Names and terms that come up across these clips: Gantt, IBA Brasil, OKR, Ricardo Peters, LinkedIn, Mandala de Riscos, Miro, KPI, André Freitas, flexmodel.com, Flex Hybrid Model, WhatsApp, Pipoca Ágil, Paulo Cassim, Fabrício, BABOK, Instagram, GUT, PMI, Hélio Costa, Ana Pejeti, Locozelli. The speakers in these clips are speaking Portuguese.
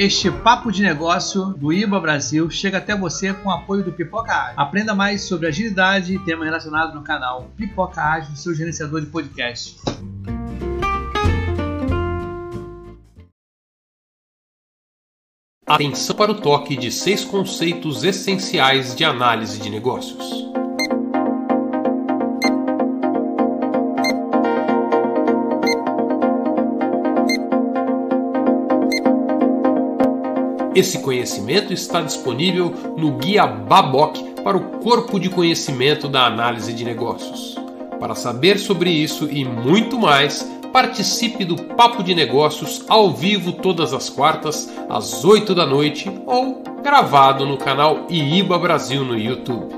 Este papo de negócio do IBA Brasil chega até você com o apoio do Pipoca Ágil. Aprenda mais sobre agilidade e temas relacionados no canal Pipoca Ágil, seu gerenciador de podcast. Atenção para o toque de 6 conceitos essenciais de análise de negócios. Esse conhecimento está disponível no Guia BABOK para o Corpo de Conhecimento da Análise de Negócios. Para saber sobre isso e muito mais, participe do Papo de Negócios ao vivo todas as quartas, às 8 da noite, ou gravado no canal IBA Brasil no YouTube.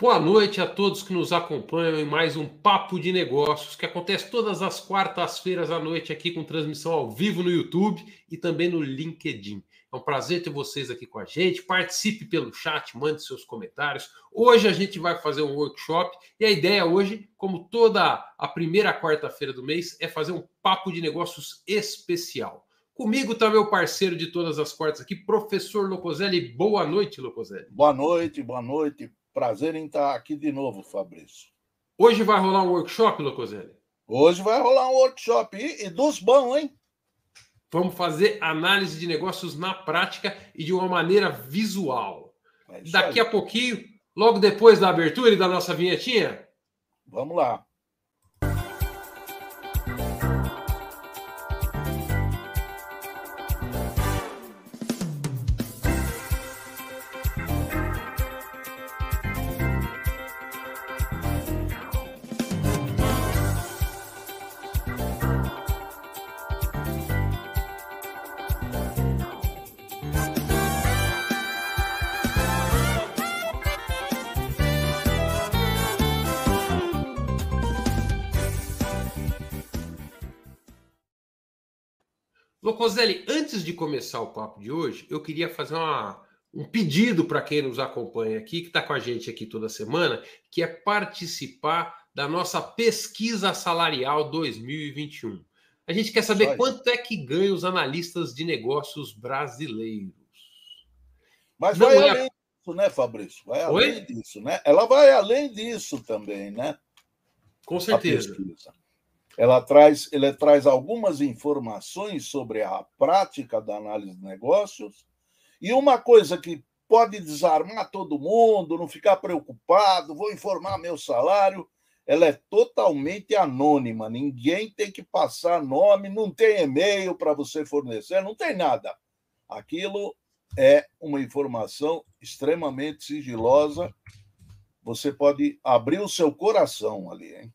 Boa noite a todos que nos acompanham em mais um Papo de Negócios, que acontece todas as quartas-feiras à noite aqui com transmissão ao vivo no YouTube e também no LinkedIn. É um prazer ter vocês aqui com a gente. Participe pelo chat, mande seus comentários. Hoje a gente vai fazer um workshop e a ideia hoje, como toda a primeira quarta-feira do mês, é fazer um Papo de Negócios especial. Comigo está meu parceiro de todas as quartas aqui, professor Locozelli. Boa noite, Locozelli. Boa noite, boa noite. Prazer em estar aqui de novo, Fabrício. Hoje vai rolar um workshop, Locozelli? Hoje vai rolar um workshop e dos bons, hein? Vamos fazer análise de negócios na prática e de uma maneira visual. Daqui a pouquinho, logo depois da abertura e da nossa vinhetinha. Vamos lá. Locozelli, antes de começar o papo de hoje, eu queria fazer um pedido para quem nos acompanha aqui, que está com a gente aqui toda semana, que é participar da nossa pesquisa salarial 2021. A gente quer saber quanto é que ganham os analistas de negócios brasileiros. Mas não vai além disso, né, Fabrício? Vai além disso, né? Ela vai além disso também, né? Com certeza. Ele traz algumas informações sobre a prática da análise de negócios e uma coisa que pode desarmar todo mundo, não ficar preocupado, vou informar meu salário. Ela é totalmente anônima, ninguém tem que passar nome, não tem e-mail para você fornecer, não tem nada. Aquilo é uma informação extremamente sigilosa, você pode abrir o seu coração ali, hein?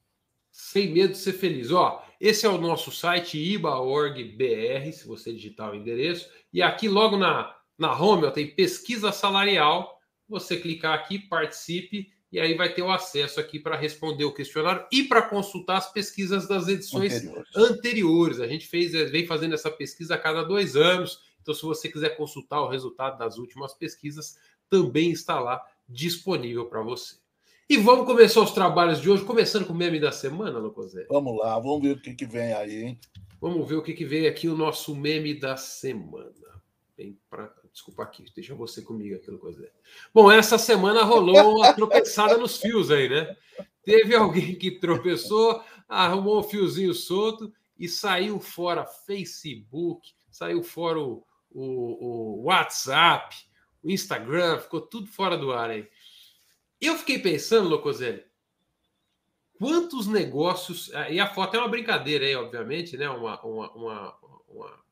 Sem medo de ser feliz. Ó, esse é o nosso site, iba.org.br, se você digitar o endereço. E aqui, logo na home, ó, tem pesquisa salarial. Você clicar aqui, participe, e aí vai ter o acesso aqui para responder o questionário e para consultar as pesquisas das edições anteriores. A gente vem fazendo essa pesquisa a cada 2 anos. Então, se você quiser consultar o resultado das últimas pesquisas, também está lá disponível para você. E vamos começar os trabalhos de hoje, começando com o meme da semana, Locozelli. Vamos lá, vamos ver o que vem aí, hein? Vamos ver o que vem aqui, o nosso meme da semana. Vem pra... Desculpa aqui, deixa você comigo aqui, Locozelli. Bom, essa semana rolou uma tropeçada nos fios aí, né? Teve alguém que tropeçou, arrumou um fiozinho solto e saiu fora Facebook, saiu fora o WhatsApp, o Instagram, ficou tudo fora do ar aí. Eu fiquei pensando, Locozelli, quantos negócios... E a foto é uma brincadeira aí, obviamente, né? uma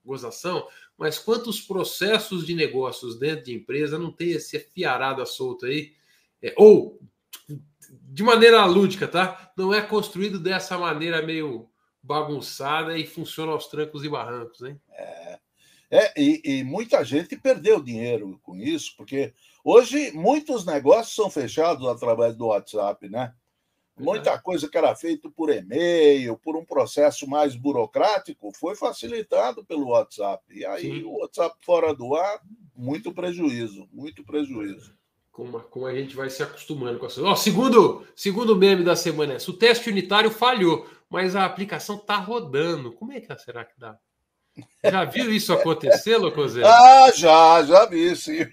gozação, mas quantos processos de negócios dentro de empresa não tem essa fiarada solta aí? Ou, de maneira lúdica, tá? Não é construído dessa maneira meio bagunçada e funciona aos trancos e barrancos, hein? E muita gente perdeu dinheiro com isso, porque hoje muitos negócios são fechados através do WhatsApp, né? Muita coisa que era feita por e-mail, por um processo mais burocrático, foi facilitado pelo WhatsApp. E aí o WhatsApp fora do ar, muito prejuízo, muito prejuízo. Como a gente vai se acostumando com essa. Segundo meme da semana é esse. O teste unitário falhou, mas a aplicação está rodando. Como é que será que dá? Já viu isso acontecer, Locozelli? Já vi, sim.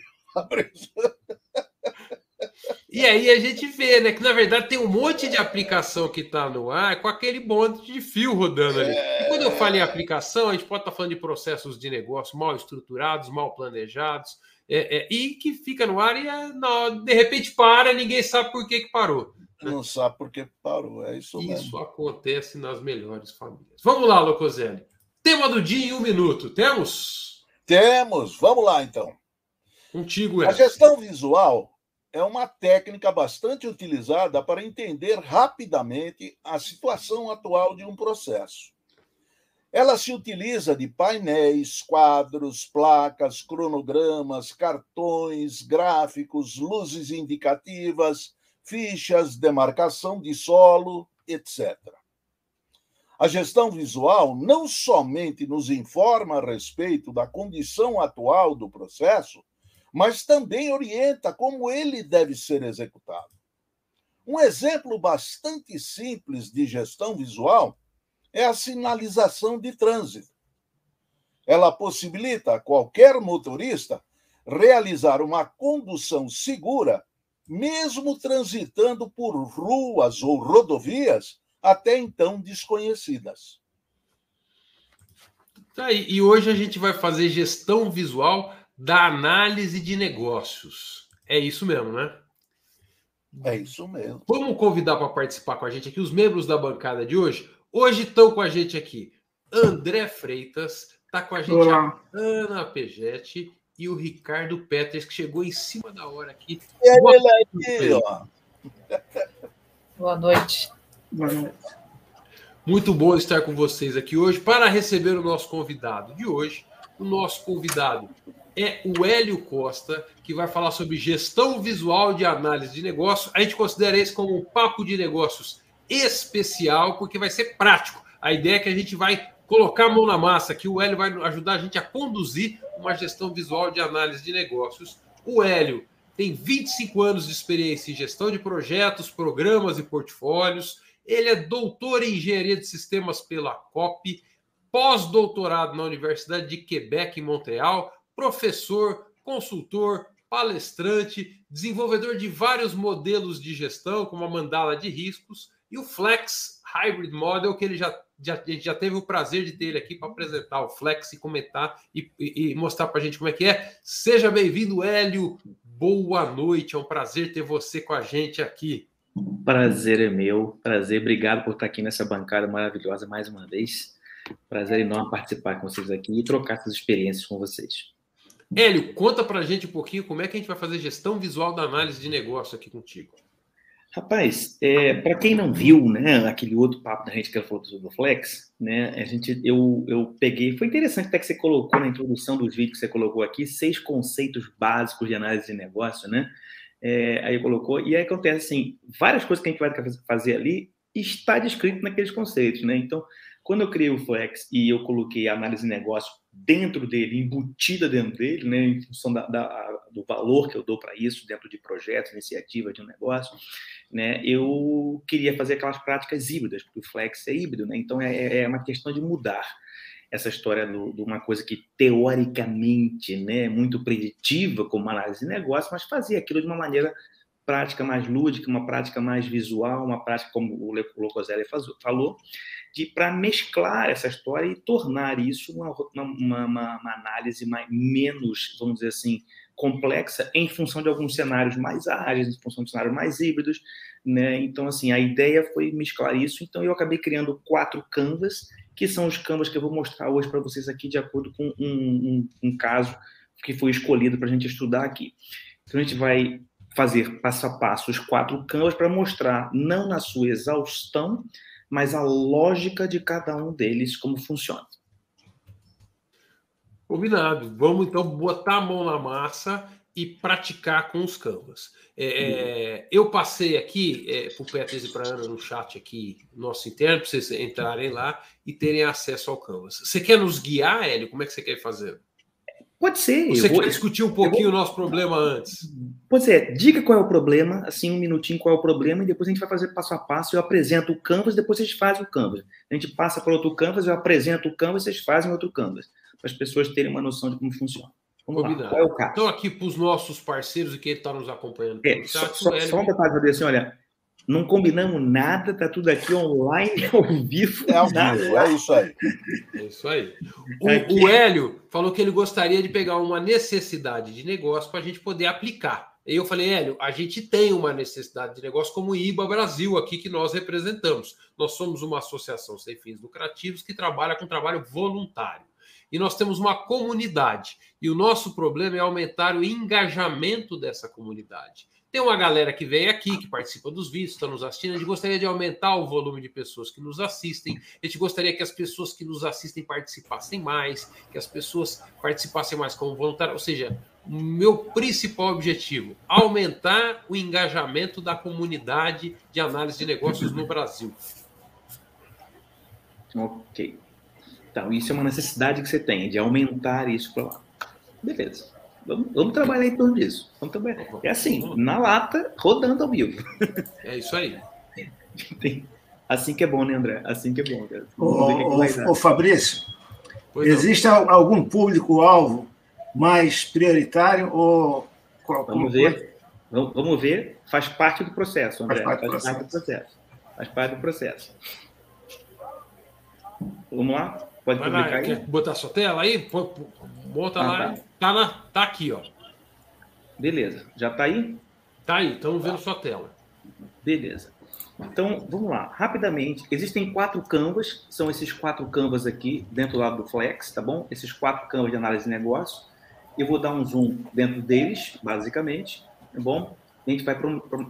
E aí a gente vê, né, que na verdade tem um monte de aplicação que está no ar com aquele monte de fio rodando ali. E quando eu falo em aplicação, a gente pode estar falando de processos de negócio mal estruturados, mal planejados, e que fica no ar e de repente para, ninguém sabe por que parou. Né? Não sabe por que parou, é isso mesmo. Isso acontece nas melhores famílias. Vamos lá, Locozelli. Tema do dia em 1 minuto. Temos? Temos. Vamos lá, então. Contigo, Hélio. A gestão visual é uma técnica bastante utilizada para entender rapidamente a situação atual de um processo. Ela se utiliza de painéis, quadros, placas, cronogramas, cartões, gráficos, luzes indicativas, fichas, demarcação de solo, etc. A gestão visual não somente nos informa a respeito da condição atual do processo, mas também orienta como ele deve ser executado. Um exemplo bastante simples de gestão visual é a sinalização de trânsito. Ela possibilita a qualquer motorista realizar uma condução segura, mesmo transitando por ruas ou rodovias até então desconhecidas. Tá, e hoje a gente vai fazer gestão visual da análise de negócios. É isso mesmo, né? É isso mesmo. Vamos convidar para participar com a gente aqui os membros da bancada de hoje. Hoje estão com a gente aqui André Freitas, está com a gente a Ana Pejeti e o Ricardo Peters, que chegou em cima da hora aqui. Boa noite. Muito bom estar com vocês aqui hoje para receber o nosso convidado de hoje. O nosso convidado é o Hélio Costa, que vai falar sobre gestão visual de análise de negócio. A gente considera esse como um papo de negócios especial, porque vai ser prático. A ideia é que a gente vai colocar a mão na massa, que o Hélio vai ajudar a gente a conduzir uma gestão visual de análise de negócios. O Hélio tem 25 anos de experiência em gestão de projetos, programas e portfólios. Ele é doutor em engenharia de sistemas pela COP, pós-doutorado na Universidade de Quebec, em Montreal, professor, consultor, palestrante, desenvolvedor de vários modelos de gestão, como a Mandala de Riscos e o Flex Hybrid Model, que a gente já teve o prazer de ter ele aqui para apresentar o Flex e comentar e mostrar para a gente como é que é. Seja bem-vindo, Hélio. Boa noite, é um prazer ter você com a gente aqui. Prazer é meu, prazer. Obrigado por estar aqui nessa bancada maravilhosa mais uma vez. Prazer enorme participar com vocês aqui e trocar essas experiências com vocês. Hélio, conta pra gente um pouquinho como é que a gente vai fazer gestão visual da análise de negócio aqui contigo. Rapaz, para quem não viu, né, aquele outro papo da gente que falou sobre o Flex, né, eu peguei, foi interessante até que você colocou na introdução dos vídeos que você colocou aqui, 6 conceitos básicos de análise de negócio, né? Aí colocou, e aí acontece assim, várias coisas que a gente vai fazer ali está descrito naqueles conceitos, né? Então, quando eu criei o Flex e eu coloquei a análise de negócio dentro dele, embutida dentro dele, né, em função do valor que eu dou para isso dentro de projetos, iniciativas de um negócio, né, eu queria fazer aquelas práticas híbridas, porque o Flex é híbrido, né, então é uma questão de mudar essa história de uma coisa que teoricamente, né, é muito preditiva como análise de negócio, mas fazer aquilo de uma maneira prática mais lúdica, uma prática mais visual, uma prática, como o Locozelli falou, para mesclar essa história e tornar isso uma análise menos, vamos dizer assim, complexa em função de alguns cenários mais ágeis, em função de cenários mais híbridos, né? Então, assim, a ideia foi mesclar isso. Então, eu acabei criando 4 canvas, que são os canvas que eu vou mostrar hoje para vocês aqui, de acordo com um caso que foi escolhido para a gente estudar aqui. Então, a gente vai fazer passo a passo os 4 canvas para mostrar, não na sua exaustão, mas a lógica de cada um deles, como funciona. Combinado. Vamos, então, botar a mão na massa e praticar com os canvas. Eu passei aqui para o Peters e para a Ana no chat aqui, nosso interno, para vocês entrarem lá e terem acesso ao canvas. Você quer nos guiar, Hélio? Como é que você quer fazer? Pode ser. Você quer discutir um pouquinho o nosso problema antes? Pode ser. Diga qual é o problema, assim, um minutinho qual é o problema, e depois a gente vai fazer passo a passo. Eu apresento o canvas, depois vocês fazem o canvas. A gente passa para outro canvas, eu apresento o canvas, vocês fazem outro canvas. Para as pessoas terem uma noção de como funciona. Vamos lá, qual é o caso? Então, aqui para os nossos parceiros e quem está nos acompanhando. Só um detalhe para dizer assim, olha, não combinamos nada, está tudo aqui online, ao vivo. É ao vivo, é isso aí. É isso aí. O Hélio falou que ele gostaria de pegar uma necessidade de negócio para a gente poder aplicar. E eu falei, Hélio, a gente tem uma necessidade de negócio como o IBA Brasil aqui que nós representamos. Nós somos uma associação sem fins lucrativos que trabalha com trabalho voluntário. E nós temos uma comunidade. E o nosso problema é aumentar o engajamento dessa comunidade. Tem uma galera que veio aqui, que participa dos vídeos, está nos assistindo. A gente gostaria de aumentar o volume de pessoas que nos assistem. A gente gostaria que as pessoas que nos assistem participassem mais, que as pessoas participassem mais como voluntário. Ou seja, o meu principal objetivo, aumentar o engajamento da comunidade de análise de negócios no Brasil. Ok. Então, isso é uma necessidade que você tem, de aumentar isso para lá. Beleza. Vamos trabalhar em torno disso. Vamos trabalhar. É assim, na lata, rodando ao vivo. É isso aí. Assim que é bom, né, André? Assim que é bom. Ô, Fabrício, existe algum público-alvo mais prioritário? Ou vamos ver. Vamos ver. Faz parte do processo, André. Faz parte do processo. Vamos lá? Pode vai publicar lá, aí? Quer botar sua tela aí? Bota lá. Tá. Tá aqui, ó. Beleza. Já tá aí? Tá aí. Estamos vendo sua tela. Beleza. Então, vamos lá. Rapidamente. Existem 4 canvas. São esses 4 canvas aqui dentro do lado do Flex, tá bom? Esses 4 canvas de análise de negócio. Eu vou dar um zoom dentro deles, basicamente. Tá bom? A gente vai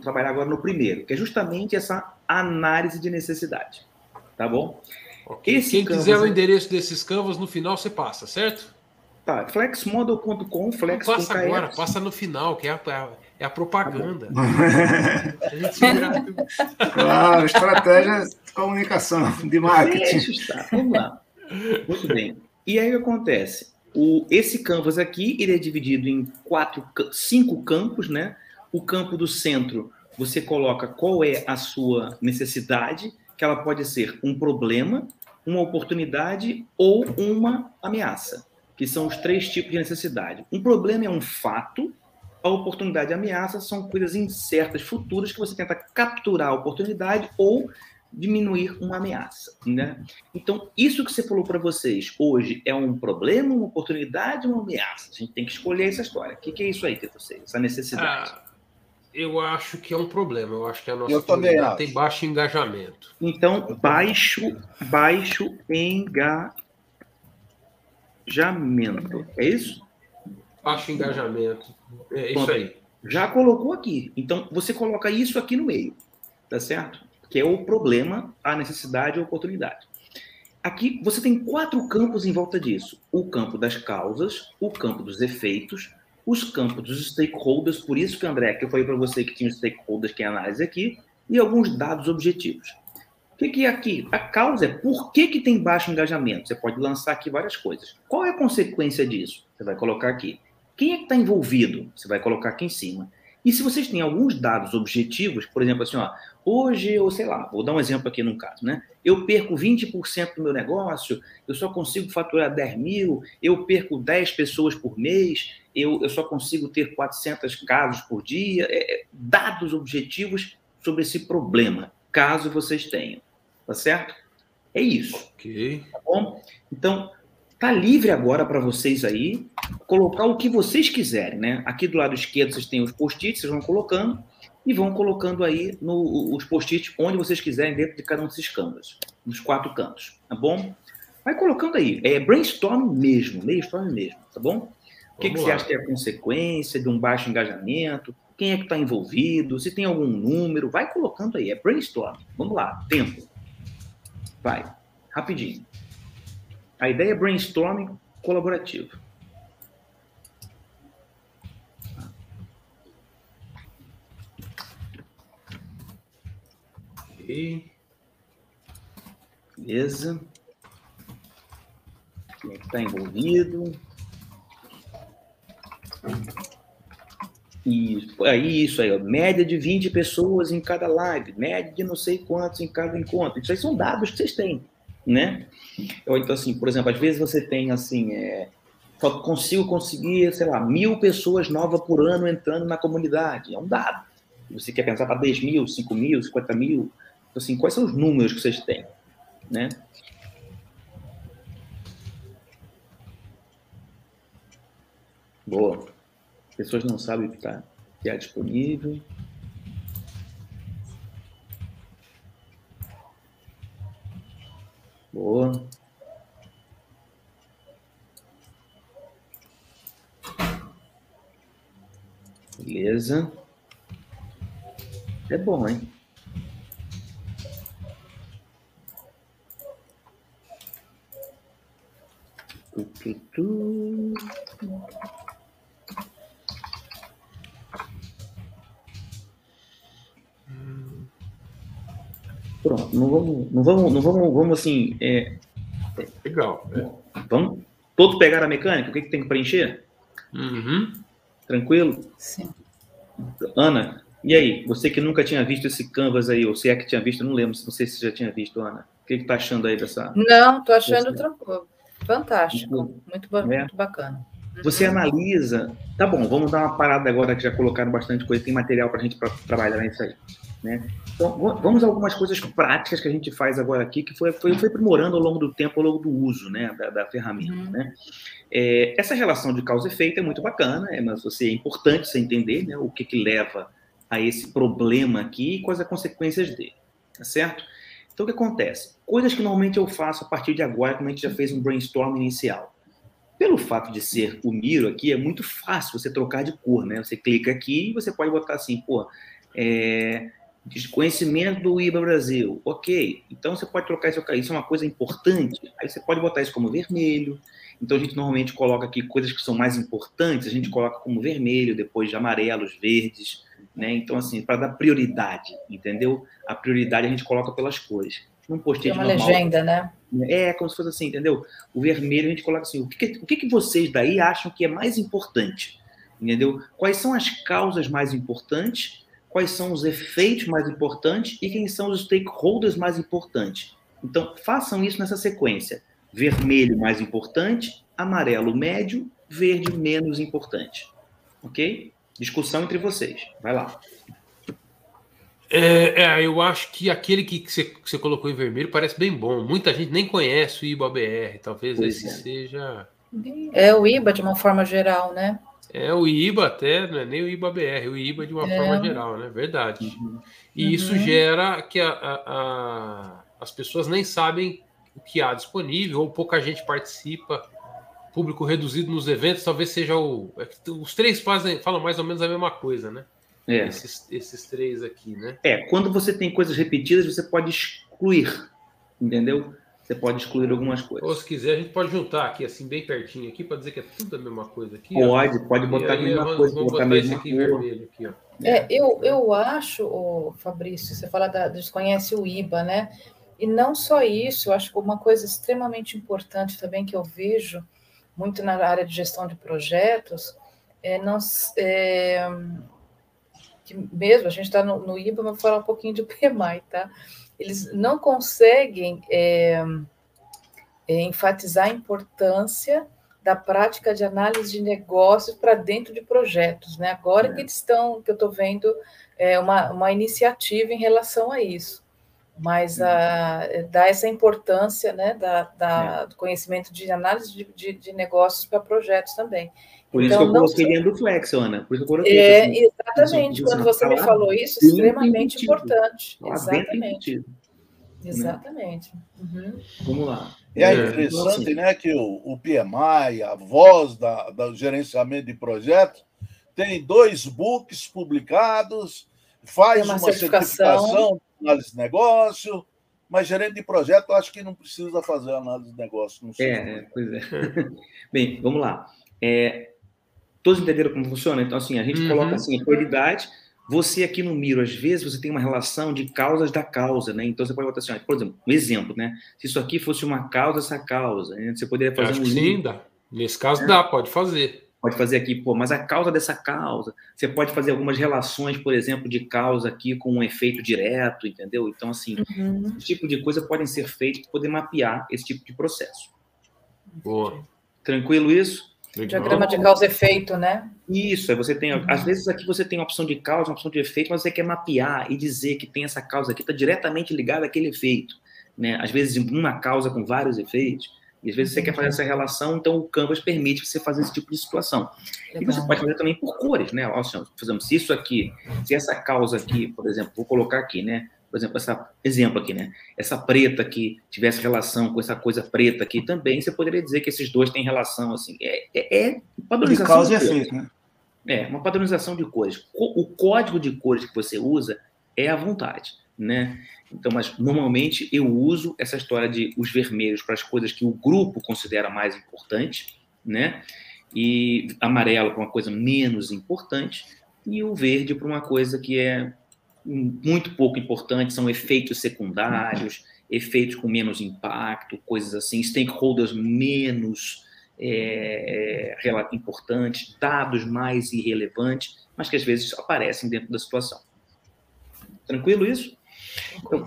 trabalhar agora no primeiro, que é justamente essa análise de necessidade. Tá bom? Okay. Quem quiser o endereço desses canvas, no final você passa, certo? Tá, flexmodel.com, flex. Não passa agora, passa no final, que é a propaganda. A gente se claro, estratégia de comunicação, de marketing. Vamos lá. Muito bem. E aí o que acontece? Esse canvas aqui, ele é dividido em 5 campos, né? O campo do centro, você coloca qual é a sua necessidade, que ela pode ser um problema, uma oportunidade ou uma ameaça, que são os 3 tipos de necessidade. Um problema é um fato, a oportunidade e a ameaça são coisas incertas, futuras, que você tenta capturar a oportunidade ou diminuir uma ameaça, né? Então, isso que você falou para vocês hoje é um problema, uma oportunidade ou uma ameaça? A gente tem que escolher essa história. O que é isso aí para vocês, essa necessidade? Eu acho que é um problema. Eu acho que a nossa comunidade tem baixo engajamento. Então, baixo engajamento. É isso? Baixo engajamento. É isso aí. Já colocou aqui. Então, você coloca isso aqui no meio. Tá certo? Que é o problema, a necessidade ou a oportunidade. Aqui, você tem 4 campos em volta disso. O campo das causas, o campo dos efeitos, os campos dos stakeholders, por isso que, André, que eu falei para você que tinha os stakeholders, que é a análise aqui, e alguns dados objetivos. O que é aqui? A causa é por que tem baixo engajamento. Você pode lançar aqui várias coisas. Qual é a consequência disso? Você vai colocar aqui. Quem é que está envolvido? Você vai colocar aqui em cima. E se vocês têm alguns dados objetivos, por exemplo, assim, ó, hoje, eu sei lá, vou dar um exemplo aqui num caso, né? Eu perco 20% do meu negócio, eu só consigo faturar 10 mil, eu perco 10 pessoas por mês, eu só consigo ter 400 casos por dia. Dados objetivos sobre esse problema, caso vocês tenham, tá certo? É isso. Ok. Tá bom? Então, tá livre agora para vocês aí colocar o que vocês quiserem, né? Aqui do lado esquerdo vocês têm os post-its, vocês vão colocando e vão colocando aí os post-its onde vocês quiserem dentro de cada um desses canvas, nos 4 cantos, tá bom? Vai colocando aí, é brainstorm mesmo, tá bom? O que você acha que é a consequência de um baixo engajamento? Quem é que está envolvido? Se tem algum número? Vai colocando aí, é brainstorm. Vamos lá, tempo. Vai, rapidinho. A ideia é brainstorming colaborativo. Ok. Beleza. Quem é que está envolvido? Isso aí, ó, média de 20 pessoas em cada live, média de não sei quantos em cada encontro. Isso aí são dados que vocês têm, né? Então, assim, por exemplo, às vezes você tem, assim, só conseguir, sei lá, 1.000 pessoas novas por ano entrando na comunidade. É um dado. Você quer pensar para 10.000, 5.000, 50.000. Então, assim, quais são os números que vocês têm, né? Boa. As pessoas não sabem que está disponível. Boa. Beleza. É bom, hein? Pronto, não vamos assim... Legal. Vamos todos pegar a mecânica? O que tem que preencher? Uhum. Tranquilo? Sim. Ana, e aí? Você que nunca tinha visto esse Canvas aí, ou se é que tinha visto, não lembro, não sei se já tinha visto, Ana. O que tá achando aí dessa... Não, tô achando tranquilo. Fantástico. Muito bacana. Você analisa... Tá bom, vamos dar uma parada agora que já colocaram bastante coisa, tem material pra gente trabalhar nisso aí. Né? Então, vamos a algumas coisas práticas que a gente faz agora aqui, que foi aprimorando ao longo do tempo, ao longo do uso, né, da ferramenta. Uhum. Né? Essa relação de causa e efeito é muito bacana, mas é importante você entender, né, o que leva a esse problema aqui e quais as consequências dele, tá certo? Então, o que acontece? Coisas que normalmente eu faço a partir de agora, como a gente já fez um brainstorm inicial. Pelo fato de ser o Miro aqui, é muito fácil você trocar de cor, né? Você clica aqui e você pode botar assim, pô... Desconhecimento do IBA Brasil, ok, então você pode trocar isso é uma coisa importante, aí você pode botar isso como vermelho, então a gente normalmente coloca aqui coisas que são mais importantes, a gente coloca como vermelho, depois de amarelos, verdes, né, então assim, para dar prioridade, entendeu? A prioridade a gente coloca pelas cores. Num post-it normal. É uma legenda, né? É, como se fosse assim, entendeu? O vermelho a gente coloca assim, o que vocês daí acham que é mais importante, entendeu? Quais são as causas mais importantes? Quais são os efeitos mais importantes e quem são os stakeholders mais importantes. Então, façam isso nessa sequência. Vermelho mais importante, amarelo médio, verde menos importante. Ok? Discussão entre vocês. Vai lá. Eu acho que aquele que você colocou em vermelho parece bem bom. Muita gente nem conhece o IBA-BR. Talvez esse seja... É o IBA de uma forma geral, né? É o IBA até, não é nem o IBA-BR, o IBA de uma forma geral, né? Verdade. Uhum. E isso gera que as pessoas nem sabem o que há disponível, ou pouca gente participa, público reduzido nos eventos, talvez seja os três falam mais ou menos a mesma coisa, né? Esses três aqui, né? Quando você tem coisas repetidas, você pode excluir, entendeu? Você pode excluir algumas coisas. Ou se quiser, a gente pode juntar aqui, assim, bem pertinho aqui, para dizer que é tudo a mesma coisa aqui. Pode botar a mesma coisa. Vamos botar esse aqui vermelho. Aqui, ó. Eu acho, Fabrício, você fala desconhece o IBA, né? E não só isso, eu acho que uma coisa extremamente importante também que eu vejo muito na área de gestão de projetos, que mesmo a gente está no IBA, mas vou falar um pouquinho de PMI, tá? Eles não conseguem enfatizar a importância da prática de análise de negócios para dentro de projetos, né? Agora que eu estou vendo uma iniciativa em relação a isso, mas dá essa importância, né, do conhecimento de análise de negócios para projetos também. Por isso que eu coloquei dentro do Flex, Ana. Por isso que eu coloquei, exatamente. Quando você me falou isso, é extremamente importante. Exatamente. Exatamente. Uhum. Vamos lá. E é interessante, né, que o PMI, a voz do gerenciamento de projetos, tem 2 books publicados, faz uma certificação de análise de negócio. Mas gerente de projeto, eu acho que não precisa fazer análise de negócio. Não sei. Pois é. Bem, vamos lá. Todos entenderam como funciona? Então, assim, a gente coloca assim, a prioridade. Você aqui no Miro, às vezes, você tem uma relação de causas da causa, né? Então, você pode botar assim, por exemplo, um exemplo, né? Se isso aqui fosse uma causa, essa causa, né? Você poderia fazer um... Acho que sim, dá. Nesse caso dá, pode fazer. pode fazer aqui, pô, mas a causa dessa causa, você pode fazer algumas relações, por exemplo, de causa aqui com um efeito direto, entendeu? Então, assim, esse tipo de coisa podem ser feitos para poder mapear esse tipo de processo. Boa. Tranquilo isso? Legal. Diagrama de causa e efeito, né? Isso, você tem, às vezes aqui você tem uma opção de causa, uma opção de efeito, mas você quer mapear e dizer que tem essa causa aqui, está diretamente ligada àquele efeito, né? Às vezes uma causa com vários efeitos, e às vezes você quer fazer essa relação, então o Canvas permite você fazer esse tipo de situação. Legal. E você pode fazer também por cores, né? Por exemplo, se isso aqui, se essa causa aqui, por exemplo, vou colocar aqui, né? Por exemplo, essa exemplo aqui, né? Essa preta aqui tivesse relação com essa coisa preta aqui também, você poderia dizer que esses dois têm relação, assim. É padronização de causa e efeito, né? É, uma padronização de cores. O código de cores que você usa é à vontade, né? Então, mas normalmente eu uso essa história de os vermelhos para as coisas que o grupo considera mais importante, né? E amarelo para uma coisa menos importante, e o verde para uma coisa que é muito pouco importante, são efeitos secundários, efeitos com menos impacto, coisas assim, stakeholders menos importantes, dados mais irrelevantes, mas que às vezes aparecem dentro da situação. Tranquilo isso? Então,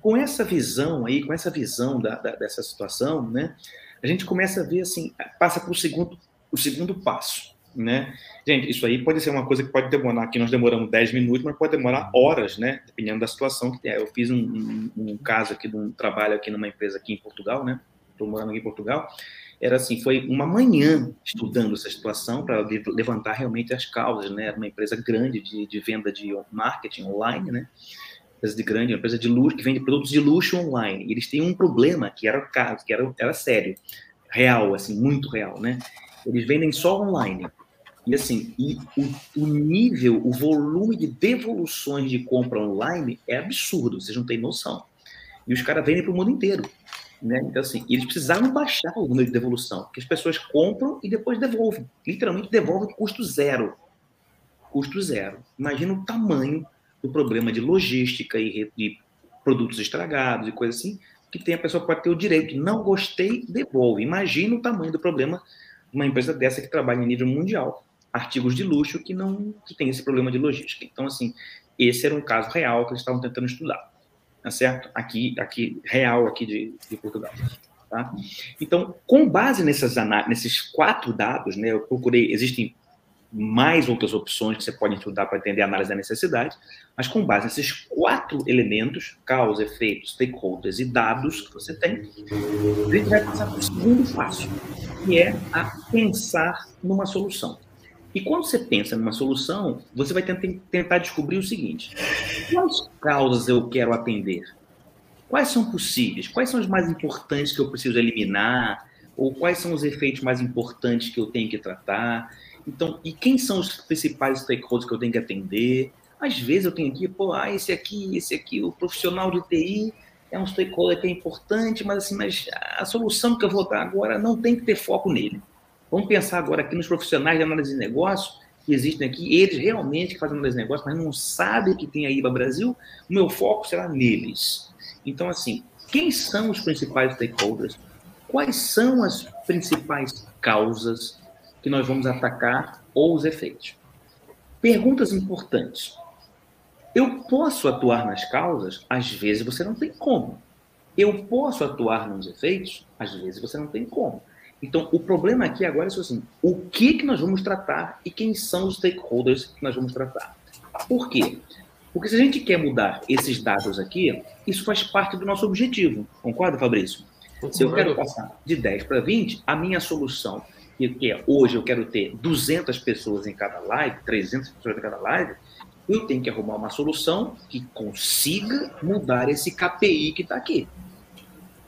com essa visão aí, com essa visão dessa situação, né, a gente começa a ver assim, passa para o segundo passo. Né? Gente, isso aí pode ser uma coisa que pode demorar, que nós demoramos 10 minutos, mas pode demorar horas, né? Dependendo da situação que tem. Eu fiz um caso aqui de um trabalho aqui numa empresa aqui em Portugal, né? Estou morando aqui em Portugal. Era assim, foi uma manhã estudando essa situação para levantar realmente as causas, né? Era uma empresa grande de venda de marketing online, né? Uma empresa de luxo, que vende produtos de luxo online. E eles têm um problema que era o caso, que era sério, real, assim, muito real, né? Eles vendem só online. E assim, o nível, o volume de devoluções de compra online é absurdo, vocês não têm noção. E os caras vendem para o mundo inteiro, né? Então assim, eles precisaram baixar o número de devolução, porque as pessoas compram e depois devolvem. Literalmente devolvem custo zero. Custo zero. Imagina o tamanho do problema de logística e de produtos estragados e coisa assim, que tem a pessoa pode ter o direito, não gostei, devolve. Imagina o tamanho do problema uma empresa dessa que trabalha em nível mundial, artigos de luxo que tem esse problema de logística. Então, assim, esse era um caso real que eles estavam tentando estudar, tá certo? Aqui real aqui de Portugal, tá? Então, com base nesses 4 dados, né, eu procurei, existem mais outras opções que você pode estudar para entender a análise da necessidade, mas com base nesses 4 elementos, causa, efeito, stakeholders e dados que você tem, a gente vai passar para o segundo passo, que é a pensar numa solução. E quando você pensa numa solução, você vai tentar descobrir o seguinte: quais causas eu quero atender? Quais são possíveis? Quais são as mais importantes que eu preciso eliminar? Ou quais são os efeitos mais importantes que eu tenho que tratar? Então, e quem são os principais stakeholders que eu tenho que atender? Às vezes eu tenho aqui, pô, esse aqui, o profissional de TI é um stakeholder que é importante, mas assim, mas a solução que eu vou dar agora não tem que ter foco nele. Vamos pensar agora aqui nos profissionais de análise de negócio, que existem aqui, eles realmente fazem análise de negócio, mas não sabem que tem a IBA Brasil, o meu foco será neles. Então, assim, quem são os principais stakeholders? Quais são as principais causas que nós vamos atacar ou os efeitos? Perguntas importantes. Eu posso atuar nas causas? Às vezes você não tem como. Eu posso atuar nos efeitos? Às vezes você não tem como. Então, o problema aqui agora é assim, o que nós vamos tratar e quem são os stakeholders que nós vamos tratar? Por quê? Porque se a gente quer mudar esses dados aqui, isso faz parte do nosso objetivo. Concorda, Fabrício? Se eu quero passar de 10 para 20, a minha solução, que é hoje eu quero ter 200 pessoas em cada live, 300 pessoas em cada live, eu tenho que arrumar uma solução que consiga mudar esse KPI que está aqui.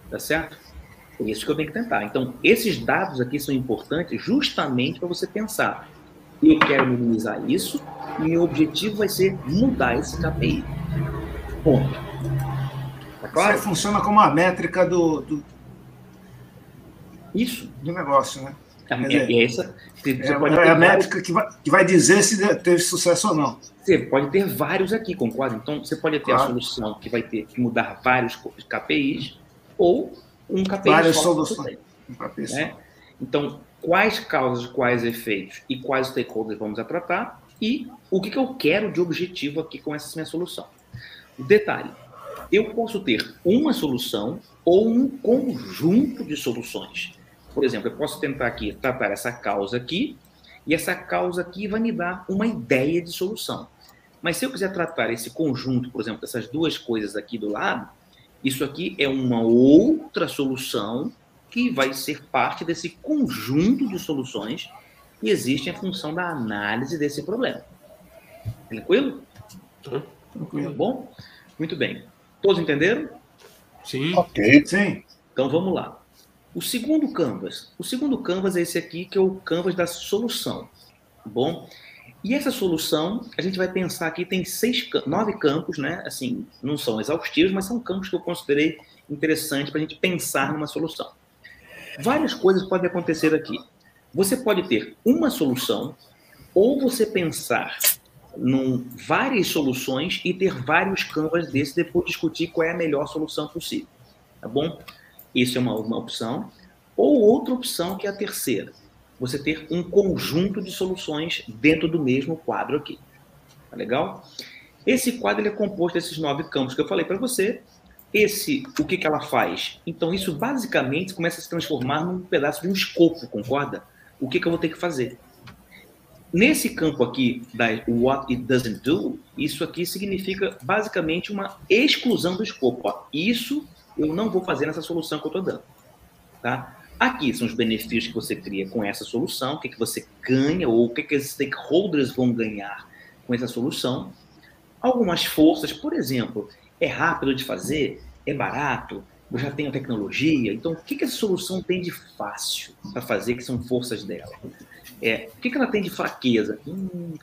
Tá certo? É isso que eu tenho que tentar. Então, esses dados aqui são importantes justamente para você pensar. Eu quero minimizar isso e meu objetivo vai ser mudar esse KPI. Ponto. Tá claro? Isso funciona como a métrica do negócio, né? É a métrica que vai dizer se teve sucesso ou não. Você pode ter vários aqui, concorda? Então, você pode ter a solução que vai ter que mudar vários KPIs ou um KPI várias soluções. Então, quais causas, quais efeitos e quais stakeholders vamos a tratar e o que eu quero de objetivo aqui com essa minha solução. Detalhe, eu posso ter uma solução ou um conjunto de soluções. Por exemplo, eu posso tentar aqui tratar essa causa aqui e essa causa aqui vai me dar uma ideia de solução. Mas se eu quiser tratar esse conjunto, por exemplo, dessas duas coisas aqui do lado, isso aqui é uma outra solução que vai ser parte desse conjunto de soluções que existem em função da análise desse problema. Tranquilo? Tranquilo. Tá bom? Muito bem. Todos entenderam? Sim. Ok. Sim. Então vamos lá. O segundo canvas é esse aqui, que é o canvas da solução. Tá bom? E essa solução, a gente vai pensar aqui, tem 9 campos, né? Assim, não são exaustivos, mas são campos que eu considerei interessantes para a gente pensar numa solução. Várias coisas podem acontecer aqui. Você pode ter uma solução, ou você pensar em várias soluções e ter vários canvas desse, depois discutir qual é a melhor solução possível, tá bom? Isso é uma opção. Ou outra opção, que é a terceira, você ter um conjunto de soluções dentro do mesmo quadro aqui, tá legal? Esse quadro ele é composto desses 9 campos que eu falei para você. O que ela faz? Então, isso basicamente começa a se transformar num pedaço de um escopo, concorda? O que eu vou ter que fazer? Nesse campo aqui, da what it doesn't do, isso aqui significa basicamente uma exclusão do escopo. Ó, isso eu não vou fazer nessa solução que eu estou dando. Tá? Aqui são os benefícios que você cria com essa solução, o que você ganha ou o que os stakeholders vão ganhar com essa solução. Algumas forças, por exemplo... É rápido de fazer? É barato? Eu já tenho tecnologia? Então, o que essa solução tem de fácil para fazer, que são forças dela? O que ela tem de fraqueza?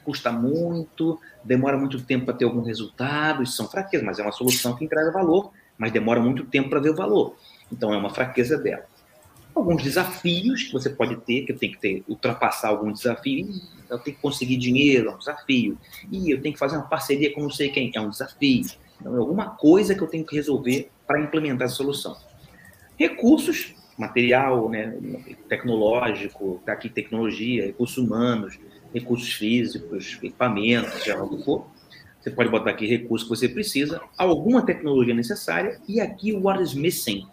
Custa muito, demora muito tempo para ter algum resultado, isso são fraquezas, mas é uma solução que entrega valor, mas demora muito tempo para ver o valor. Então, é uma fraqueza dela. Alguns desafios que você pode ter, que eu tenho que ultrapassar algum desafio. Eu tenho que conseguir dinheiro, é um desafio. E eu tenho que fazer uma parceria com não sei quem, é um desafio. Então, é alguma coisa que eu tenho que resolver para implementar essa solução. Recursos, material, né, tecnológico, tá aqui tecnologia, recursos humanos, recursos físicos, equipamentos, já o que for. Você pode botar aqui recursos que você precisa, alguma tecnologia necessária, e aqui o what is missing.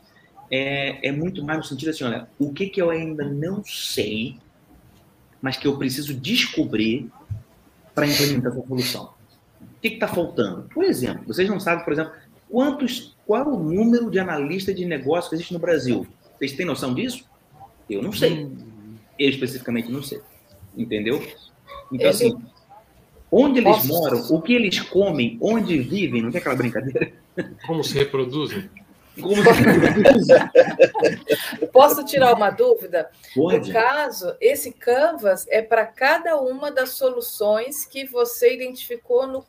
É muito mais no sentido assim, olha, o que eu ainda não sei, mas que eu preciso descobrir para implementar essa solução. O que está faltando? Por exemplo, vocês não sabem, por exemplo, qual o número de analistas de negócio que existe no Brasil? Vocês têm noção disso? Eu não sei. Eu especificamente não sei. Entendeu? Então, assim, onde eles moram, o que eles comem, onde vivem, não tem aquela brincadeira? Como se reproduzem? Posso tirar uma dúvida? Pode. No caso, esse canvas é para cada uma das soluções que você identificou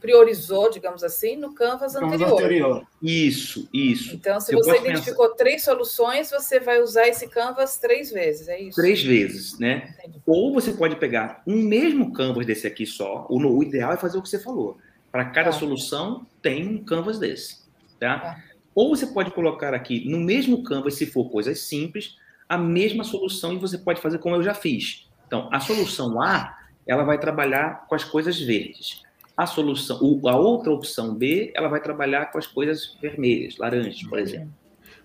priorizou, digamos assim, no canvas anterior. Isso. Então, se você identificou 3 soluções, você vai usar esse canvas 3 vezes, é isso? 3 vezes, né? Entendi. Ou você pode pegar um mesmo canvas desse aqui só, o ideal é fazer o que você falou. Para cada solução, tem um canvas desse, tá? Ou você pode colocar aqui no mesmo canvas, se for coisas simples, a mesma solução, e você pode fazer como eu já fiz. Então, a solução A, ela vai trabalhar com as coisas verdes. A outra opção B, ela vai trabalhar com as coisas vermelhas, laranjas, por exemplo.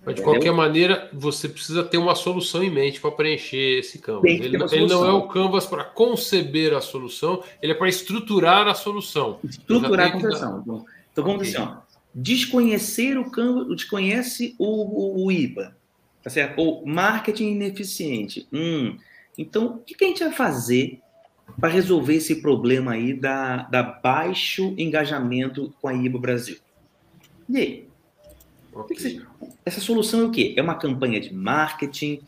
Mas, de qualquer maneira, você precisa ter uma solução em mente para preencher esse canvas. Ele não é o canvas para conceber a solução, ele é para estruturar a solução. Estruturar a solução. Então, vamos dizer, ó. Desconhecer o canvas, desconhece o IBA, tá certo? Ou marketing ineficiente. Então, o que a gente vai fazer para resolver esse problema aí da baixo engajamento com a IBA Brasil? E aí? Okay. Essa solução é o quê? É uma campanha de marketing?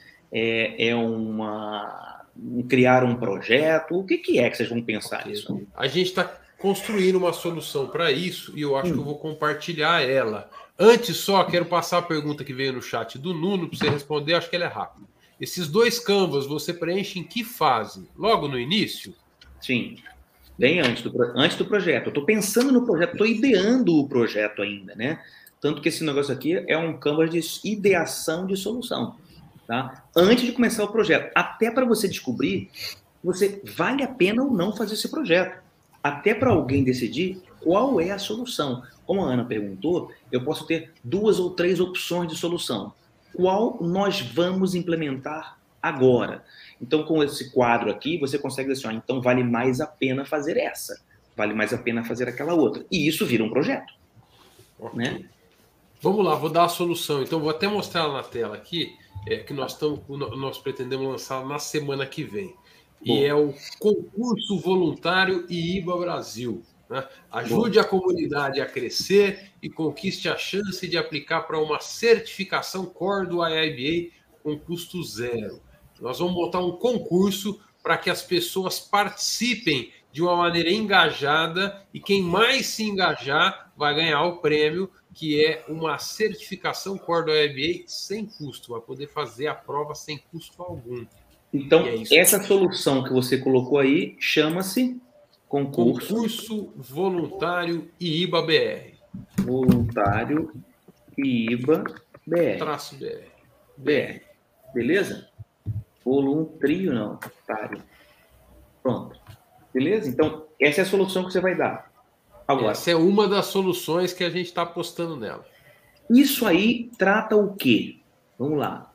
Criar um projeto? O que é que vocês vão pensar nisso? A gente está construir uma solução para isso, e eu acho que eu vou compartilhar ela. Antes, só quero passar a pergunta que veio no chat do Nuno para você responder, acho que ela é rápida. Esses 2 canvas você preenche em que fase? Logo no início? Sim, bem antes do projeto. Eu estou pensando no projeto, estou ideando o projeto ainda, né? Tanto que esse negócio aqui é um canvas de ideação de solução. tá? Antes de começar o projeto, até para você descobrir se você vale a pena ou não fazer esse projeto, até para alguém decidir qual é a solução. Como a Ana perguntou, eu posso ter 2 ou 3 opções de solução. Qual nós vamos implementar agora? Então, com esse quadro aqui, você consegue dizer assim, ah, então vale mais a pena fazer essa, vale mais a pena fazer aquela outra. E isso vira um projeto. Okay. Né? Vamos lá, vou dar a solução. Então, vou até mostrar na tela aqui, que nós pretendemos lançar na semana que vem. Bom. E é o concurso voluntário IBA Brasil. Né? Ajude a comunidade a crescer e conquiste a chance de aplicar para uma certificação core do IBA com custo zero. Nós vamos botar um concurso para que as pessoas participem de uma maneira engajada e quem mais se engajar vai ganhar o prêmio, que é uma certificação core do IBA sem custo, vai poder fazer a prova sem custo algum. Então, essa solução que você colocou aí chama-se concurso voluntário IBA BR. Voluntário IBA BR. Traço BR. BR. Beleza? Voluntrio não. Voluntário. Pronto. Beleza? Então, essa é a solução que você vai dar. Agora. Essa é uma das soluções que a gente está apostando nela. Isso aí trata o quê? Vamos lá.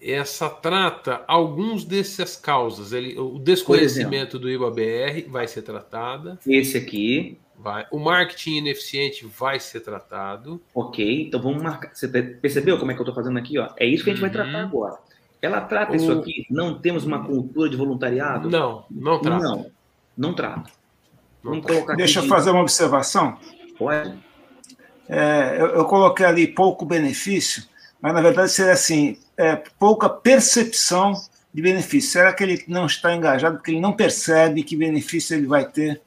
Essa trata alguns dessas causas. O desconhecimento do IBA-BR vai ser tratada. Esse aqui. Vai. O marketing ineficiente vai ser tratado. Ok, então vamos marcar. Você percebeu como é que eu estou fazendo aqui? Ó? É isso que a gente vai tratar agora. Ela trata isso aqui? Não temos uma cultura de voluntariado? Não, não trata. Não trata. Vamos colocar aqui. Deixa eu fazer uma observação. Pode. Eu coloquei ali pouco benefício, mas na verdade seria assim... pouca percepção de benefício. Será que ele não está engajado porque ele não percebe que benefício ele vai ter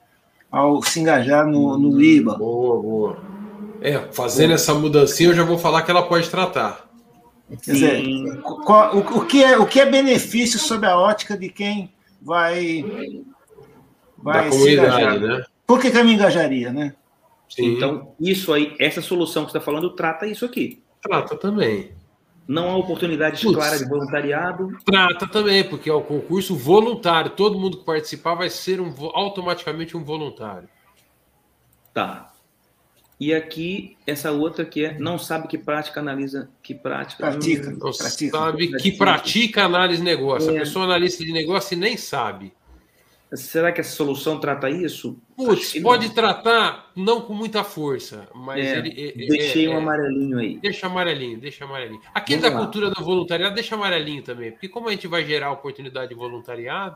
ao se engajar no IBA? Boa, boa. Fazendo essa mudancinha, eu já vou falar que ela pode tratar. Quer dizer, o que é benefício sob a ótica de quem vai se engajar? Né? Por que eu me engajaria, né? Sim. Então, isso aí, essa solução que você está falando trata isso aqui. Trata também. Não há oportunidades claras de voluntariado. Trata também, porque é o concurso voluntário. Todo mundo que participar vai ser automaticamente um voluntário. Tá. E aqui, essa outra que é não sabe que prática analisa... Que prática... Pratica. Não sabe que pratica análise de negócio. A pessoa analista de negócio e nem sabe. Será que essa solução trata isso? Pode tratar, não com muita força, mas ele... Deixei um amarelinho aí. Deixa amarelinho. Aqui da cultura do voluntariado, deixa amarelinho também, porque como a gente vai gerar oportunidade de voluntariado,